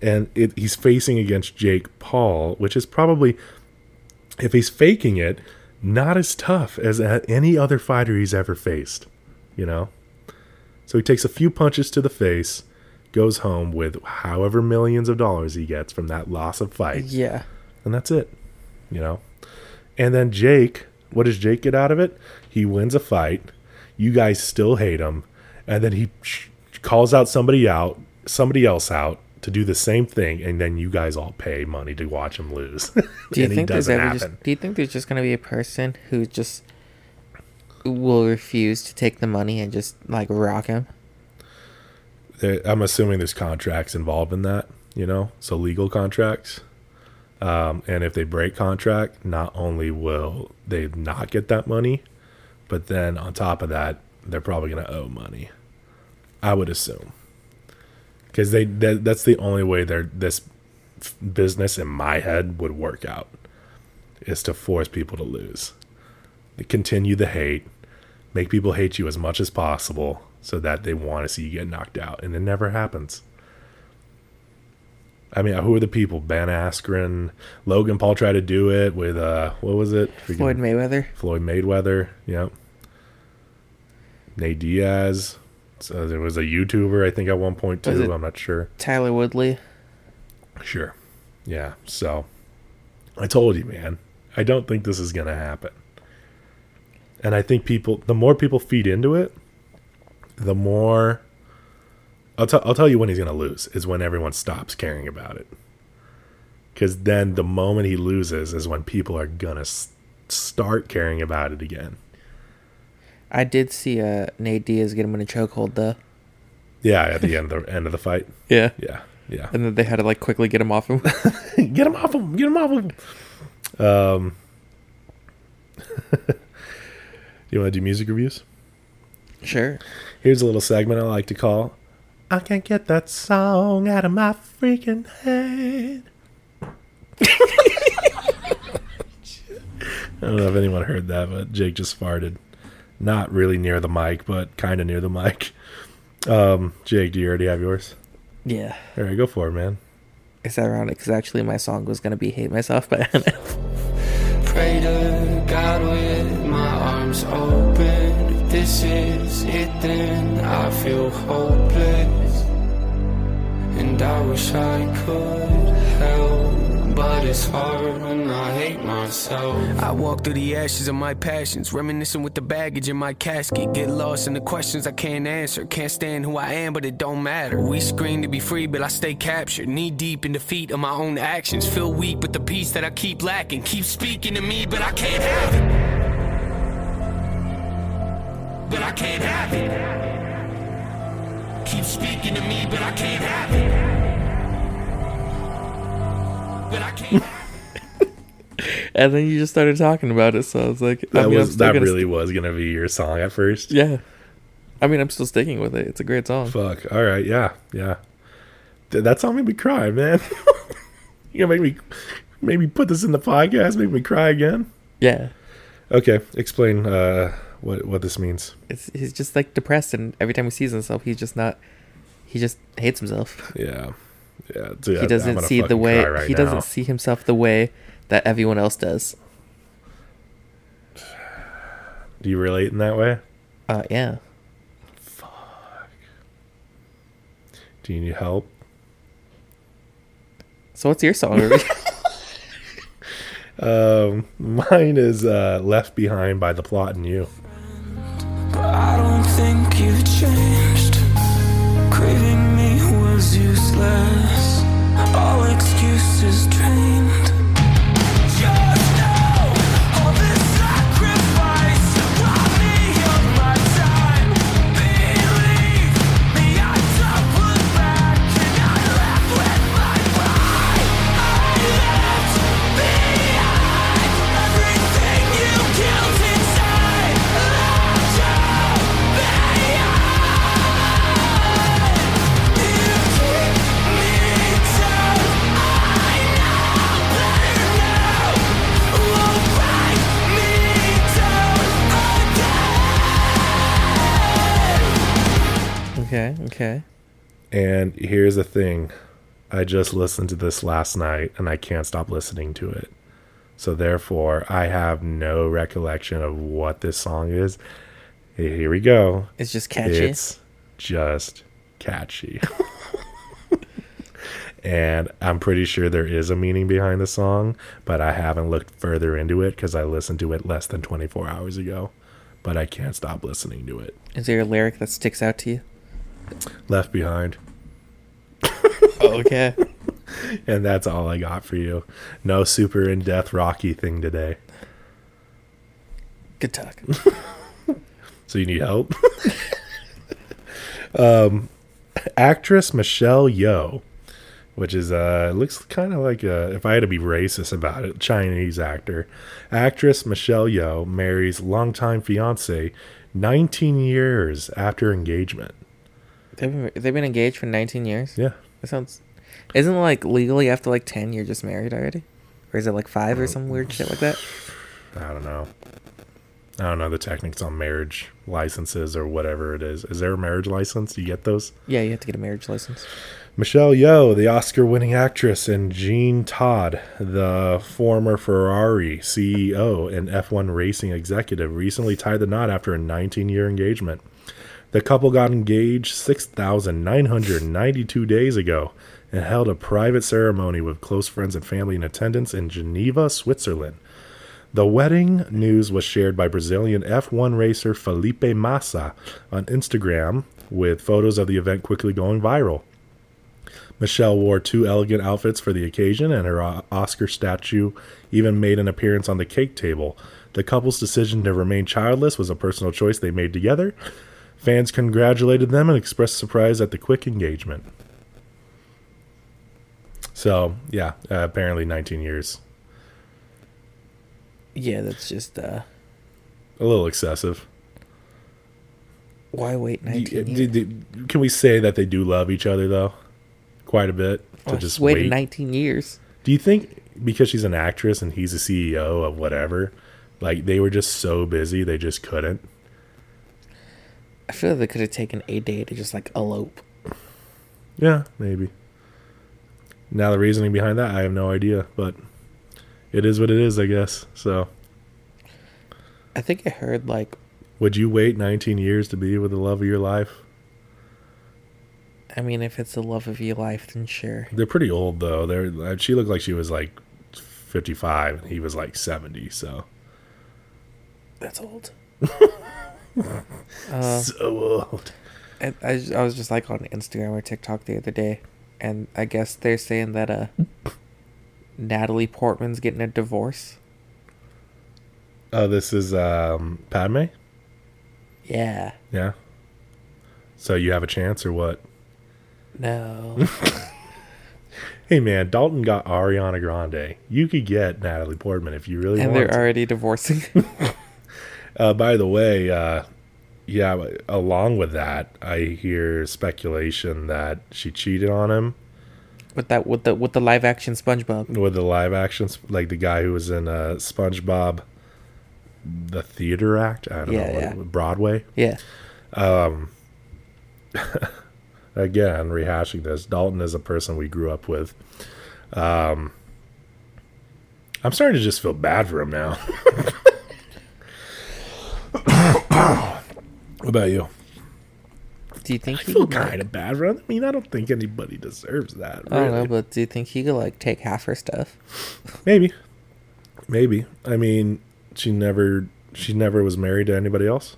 And he's facing against Jake Paul, which is probably, if he's faking it, not as tough as any other fighter he's ever faced, you know? So he takes a few punches to the face, goes home with however millions of dollars he gets from that loss of fight. Yeah. And that's it, you know? And then Jake, what does Jake get out of it? He wins a fight. You guys still hate him. And then he calls out somebody else out to do the same thing, and then you guys all pay money to watch him lose. Do you think there's just going to be a person who just will refuse to take the money and just like rock him? I'm assuming there's contracts involved in that, you know, so legal contracts. And if they break contract, not only will they not get that money, but then on top of that, they're probably going to owe money. I would assume. Because that's the only way this business, in my head, would work out, is to force people to lose. Continue the hate. Make people hate you as much as possible so that they want to see you get knocked out. And it never happens. I mean, who are the people? Ben Askren. Logan Paul tried to do it with, what was it? Floyd Mayweather. Yep. Nate Diaz. So there was a YouTuber, I think, at one point, too. I'm not sure. Tyler Woodley. Sure. Yeah. So I told you, man, I don't think this is going to happen. And I think the more people feed into it, the more. I'll tell you when he's going to lose is when everyone stops caring about it. Because then the moment he loses is when people are going to start caring about it again. I did see Nate Diaz get him in a chokehold, though. Yeah, at the end of the fight. Yeah. Yeah. Yeah. And then they had to like quickly get him off him. Get him off him. Get him off him. You want to do music reviews? Sure. Here's a little segment I like to call I Can't Get That Song Out of My Freaking Head. I don't know if anyone heard that, but Jake just farted. Not really near the mic, but kind of near the mic. Jake, do you already have yours? Yeah. All right, go for it, man. It's ironic because actually my song was going to be Hate Myself by NF. Pray to God with my arms open. If this is it, then I feel hopeless. And I wish I could help. But it's hard when I hate myself. I walk through the ashes of my passions, reminiscing with the baggage in my casket. Get lost in the questions I can't answer. Can't stand who I am, but it don't matter. We scream to be free, but I stay captured. Knee deep in defeat of my own actions. Feel weak with the peace that I keep lacking. Keep speaking to me, but I can't have it. But I can't have it. Keep speaking to me, but I can't have it. But I can't. And then you just started talking about it, so I was like, that really was gonna be your song at first. Yeah, I mean, I'm still sticking with it. It's a great song. Fuck. All right. Yeah. That song made me cry, man. You're gonna make me put this in the podcast. Make me cry again. Yeah. Okay. Explain what this means. He's just like depressed, and every time he sees himself, he just hates himself. Yeah. Yeah, dude, he doesn't see the way doesn't see himself the way that everyone else does. Do you relate in that way? Yeah. Fuck. Do you need help? So what's your song? Mine is Left Behind by The Plot and You. But I don't think you've changed. Craving me was useless. All excuses drained. Just know all this sacrifice robbed me of my time. Believe me, I don't look back, and I left with my pride. I left behind everything you killed inside. Left out behind. You keep me. Okay. And here's the thing. I just listened to this last night, and I can't stop listening to it. So therefore, I have no recollection of what this song is. Here we go. It's just catchy. And I'm pretty sure there is a meaning behind the song, but I haven't looked further into it because I listened to it less than 24 hours ago. But I can't stop listening to it. Is there a lyric that sticks out to you? Left behind. Okay. And that's all I got for you. No super in-depth Rocky thing today. Good talk. So you need help? Actress Michelle Yeoh, which is looks kind of like if I had to be racist about it, Chinese actress Michelle Yeoh marries longtime fiance 19 years after engagement. They've been engaged for 19 years? Yeah. That sounds... Isn't, like, legally after, like, 10, you're just married already? Or is it, like, 5 or some weird shit like that? I don't know the techniques on marriage licenses or whatever it is. Is there a marriage license? Do you get those? Yeah, you have to get a marriage license. Michelle Yeoh, the Oscar-winning actress, and Jean Todd, the former Ferrari CEO and F1 racing executive, recently tied the knot after a 19-year engagement. The couple got engaged 6,992 days ago and held a private ceremony with close friends and family in attendance in Geneva, Switzerland. The wedding news was shared by Brazilian F1 racer Felipe Massa on Instagram, with photos of the event quickly going viral. Michelle wore two elegant outfits for the occasion, and her Oscar statue even made an appearance on the cake table. The couple's decision to remain childless was a personal choice they made together. Fans congratulated them and expressed surprise at the quick engagement. So, yeah, apparently 19 years. Yeah, that's just... a little excessive. Why wait 19 years? Can we say that they do love each other, though? Quite a bit. To just wait 19 years. Do you think because she's an actress and he's a CEO of whatever, like they were just so busy they just couldn't? I feel like they could have taken a day to just like elope. Yeah, maybe. Now the reasoning behind that, I have no idea, but it is what it is, I guess. So I think I heard like... Would you wait 19 years to be with the love of your life? I mean, if it's the love of your life, then sure. They're pretty old, though. She looked like she was like 55, and he was like 70, so... That's old. So old. I was just like on Instagram or TikTok the other day, and I guess they're saying that Natalie Portman's getting a divorce. Oh, this is Padme? Yeah. Yeah. So you have a chance or what? No. Hey, man, Dalton got Ariana Grande. You could get Natalie Portman if you really want. And they're already divorcing. By the way, yeah, along with that, I hear speculation that she cheated on him. With the live action SpongeBob. With the live action, like the guy who was in SpongeBob. The theater act, I don't know, yeah. Broadway. Yeah. Again, rehashing this, Dalton is a person we grew up with. I'm starting to just feel bad for him now. What about you? Do you think I feel kind of bad for him? I mean, I don't think anybody deserves that. Really. I don't know, but do you think he could like take half her stuff? Maybe. I mean. She never was married to anybody else?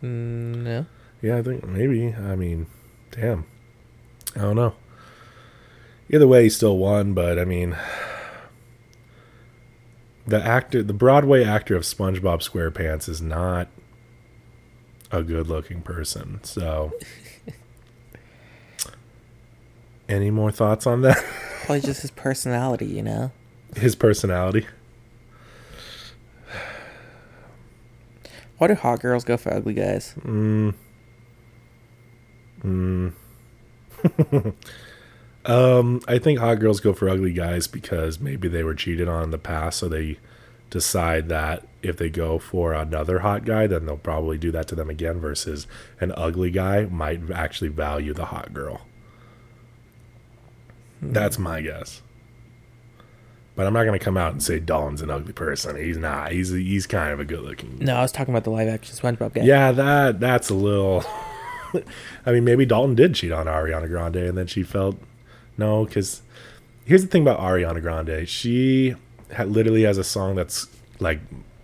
No. Yeah, I think maybe. I mean, damn. I don't know. Either way, he still won, but I mean, the Broadway actor of SpongeBob SquarePants is not a good-looking person. So, any more thoughts on that? Probably just his personality, you know? His personality? Why do hot girls go for ugly guys? I think hot girls go for ugly guys because maybe they were cheated on in the past, so they decide that if they go for another hot guy, then they'll probably do that to them again, versus an ugly guy might actually value the hot girl. That's my guess. But I'm not going to come out and say Dalton's an ugly person. He's not. He's kind of a good-looking... No, I was talking about the live-action SpongeBob guy. Yeah, that's a little... I mean, maybe Dalton did cheat on Ariana Grande, and then she felt... No, because... Here's the thing about Ariana Grande. She literally has a song that's like,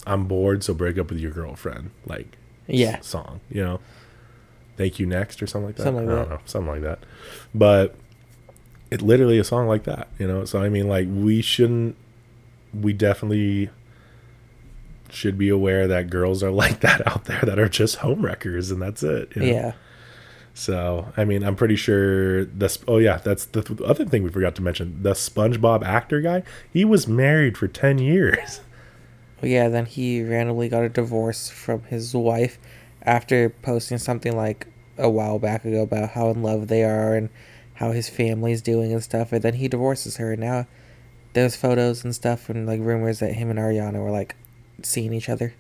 I'm bored, so break up with your girlfriend. Like, yeah. Song, you know? Thank you, next, or something like that. Something like that. I don't know. Something like that. But... It literally a song like that, you know? So, I mean, like, we definitely should be aware that girls are like that out there that are just home wreckers, and that's it. You know? Yeah. So, I mean, I'm pretty sure that's the other thing we forgot to mention. The SpongeBob actor guy, he was married for 10 years. Well, yeah, then he randomly got a divorce from his wife after posting something like a while back ago about how in love they are and how his family's doing and stuff, and then he divorces her, and now there's photos and stuff and like rumors that him and Ariana were like seeing each other.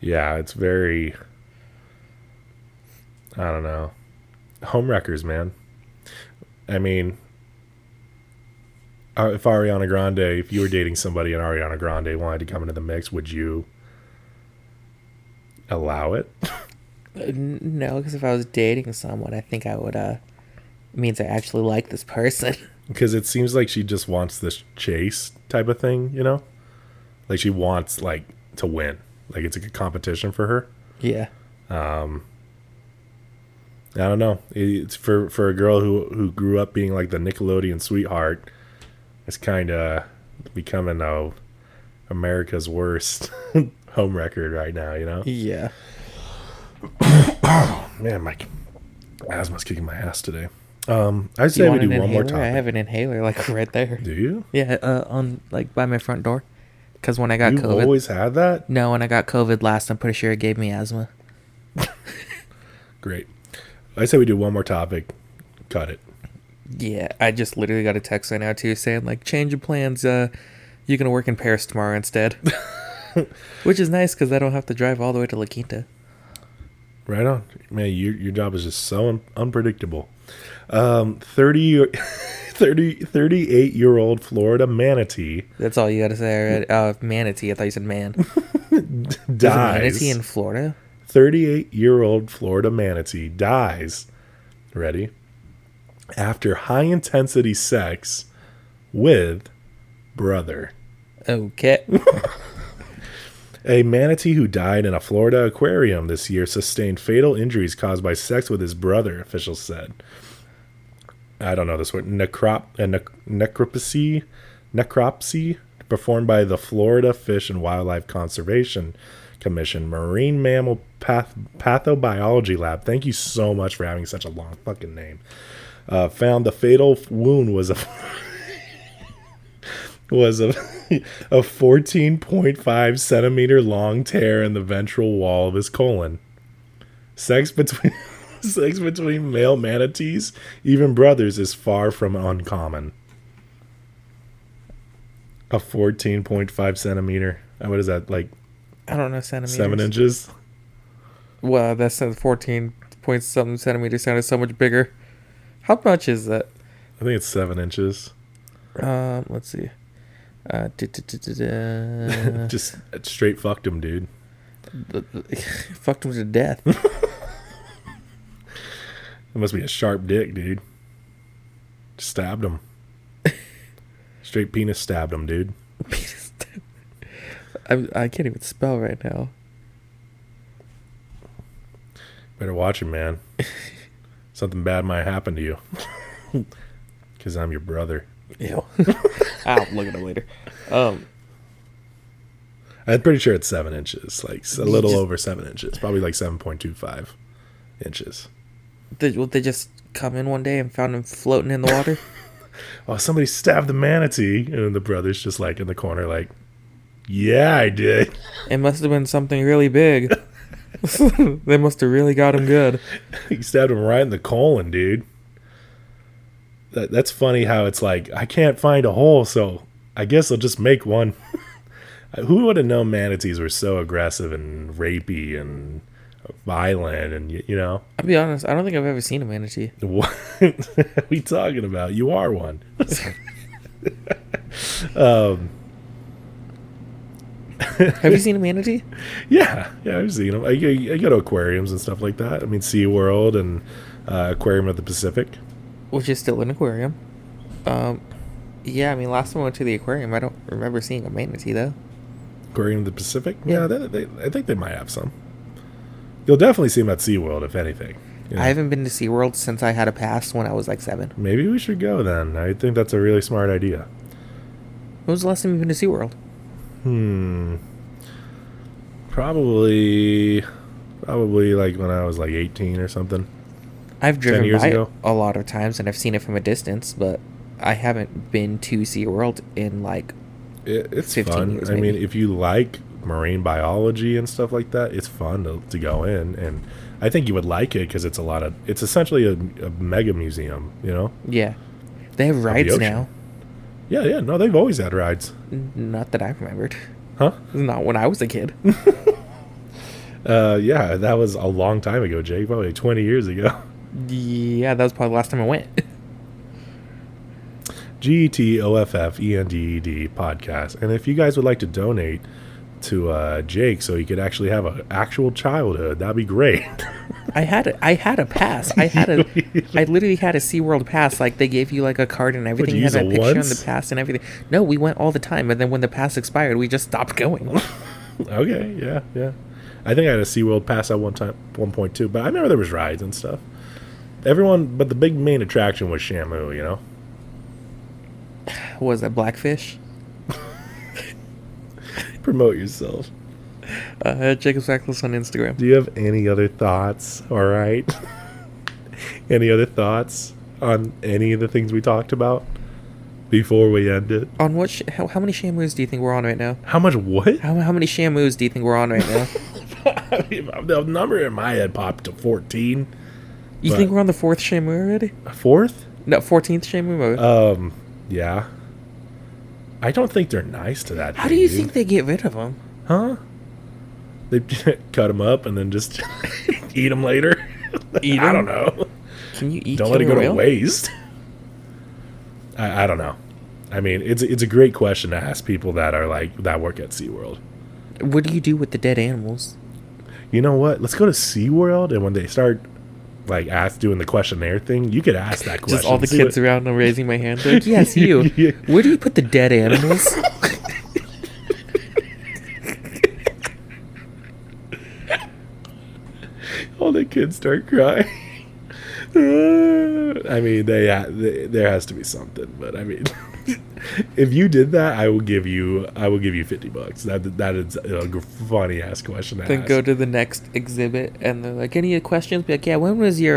Yeah, it's very, I don't know, homewreckers, man. I mean, if you were dating somebody and Ariana Grande wanted to come into the mix, would you allow it? No, because if I was dating someone, I think I would means I actually like this person. Because it seems like she just wants this chase type of thing, you know? Like she wants like to win. Like it's a good competition for her. Yeah. I don't know. It's for a girl who grew up being like the Nickelodeon sweetheart. It's kind of becoming America's worst homewrecker right now, you know? Yeah. Oh, man, Mike. Asthma's kicking my ass today. I say we do one more time. I have an inhaler like right there. Do you? Yeah, on like by my front door. Because when I got COVID. You always had that? No, when I got COVID last, I'm pretty sure it gave me asthma. Great. I say we do one more topic. Cut it. Yeah, I just literally got a text right now too saying like, change of plans. You're going to work in Paris tomorrow instead. Which is nice because I don't have to drive all the way to La Quinta. Right on. Man, your job is just so unpredictable. 38-year-old Florida manatee. That's all you got to say. Right? Manatee. I thought you said man. Dies. There's a manatee in Florida? 38-year-old Florida manatee dies. Ready? After high-intensity sex with brother. Okay. A manatee who died in a Florida aquarium this year sustained fatal injuries caused by sex with his brother, officials said. I don't know this word. Necropsy performed by the Florida Fish and Wildlife Conservation Commission Marine Mammal Pathobiology Lab. Thank you so much for having such a long fucking name. Found the fatal wound was a... was a 14.5 centimeter long tear in the ventral wall of his colon. Sex between male manatees, even brothers, is far from uncommon. A 14.5 centimeter. What is that, like? I don't know, centimeters. 7 inches. Well, that's 14 point something centimeters sounded so much bigger. How much is that? I think it's 7 inches. Let's see. Just straight fucked him, dude. Fucked him to death. It must be a sharp dick, dude. Just stabbed him. Straight penis stabbed him, dude. Penis stabbed him. I can't even spell right now. Better watch it, man. Something bad might happen to you. Because I'm your brother. Ew. I'll look at it later. I'm pretty sure it's 7 inches, like a little over 7 inches, probably like 7.25 inches. They just come in one day and found him floating in the water. Oh, somebody stabbed the manatee, and the brother's just like in the corner, like, yeah, I did. It must have been something really big. They must have really got him good. He stabbed him right in the colon, dude. That's funny how it's like, I can't find a hole, so I guess I'll just make one. Who would have known manatees were so aggressive and rapey and violent and, you know? I'll be honest, I don't think I've ever seen a manatee. What are we talking about? You are one. Have you seen a manatee? Yeah, I've seen them. I go to aquariums and stuff like that. I mean, SeaWorld and Aquarium of the Pacific. Which is still an aquarium. Yeah, I mean, last time I went to the aquarium, I don't remember seeing a manatee, though. Aquarium of the Pacific? Yeah, I think they might have some. You'll definitely see them at SeaWorld, if anything. You know? I haven't been to SeaWorld since I had a pass when I was like 7. Maybe we should go, then. I think that's a really smart idea. When was the last time you've been to SeaWorld? Probably like when I was like 18 or something. I've driven by it a lot of times, and I've seen it from a distance, but I haven't been to SeaWorld in, like, it's 15 fun. Years. Maybe. I mean, if you like marine biology and stuff like that, it's fun to go in, and I think you would like it because it's essentially a mega museum, you know? Yeah. They have rides now. Yeah. No, they've always had rides. Not that I remembered. Huh? Not when I was a kid. Yeah, that was a long time ago, Jake. Probably 20 years ago. Yeah, that was probably the last time I went. GETOFFENDED podcast. And if you guys would like to donate to Jake so he could actually have an actual childhood, that'd be great. I had a pass. I literally had a SeaWorld pass. Like, they gave you like a card and everything. You had a picture on the pass and everything. No, we went all the time. And then when the pass expired, we just stopped going. Okay, yeah. I think I had a SeaWorld pass at one time, 1.2. But I remember there was rides and stuff. Everyone, but the big main attraction was Shamu, you know? Was that Blackfish? Promote yourself. Jake Exactness on Instagram. Do you have any other thoughts? All right. Any other thoughts on any of the things we talked about before we end it? On what? How many Shamus do you think we're on right now? How much what? How many Shamus do you think we're on right now? I mean, the number in my head popped to 14. You think we're on the 4th Shamu already? 4th? No, 14th Shamu mode. Yeah. I don't think they're nice to that. How do you think they get rid of them? Huh? They cut them up and then just eat them later. I don't know. Can you eat? Don't let it go to waste. I don't know. I mean, it's a great question to ask people that are that work at SeaWorld. What do you do with the dead animals? You know what? Let's go to SeaWorld, and when they start doing the questionnaire thing, you could ask that question. Just all the kids around and raising my hand. Like, yes, you. Yeah. Where do you put the dead animals? All the kids start crying. I mean, there has to be something, but I mean, if you did that, I will give you $50. That is a funny ass question to ask. Then go to the next exhibit, and they're like, "Any questions?" Be like, "Yeah, when was your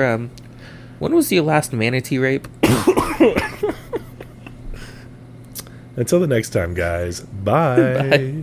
last manatee rape?" Until the next time, guys. Bye. Bye.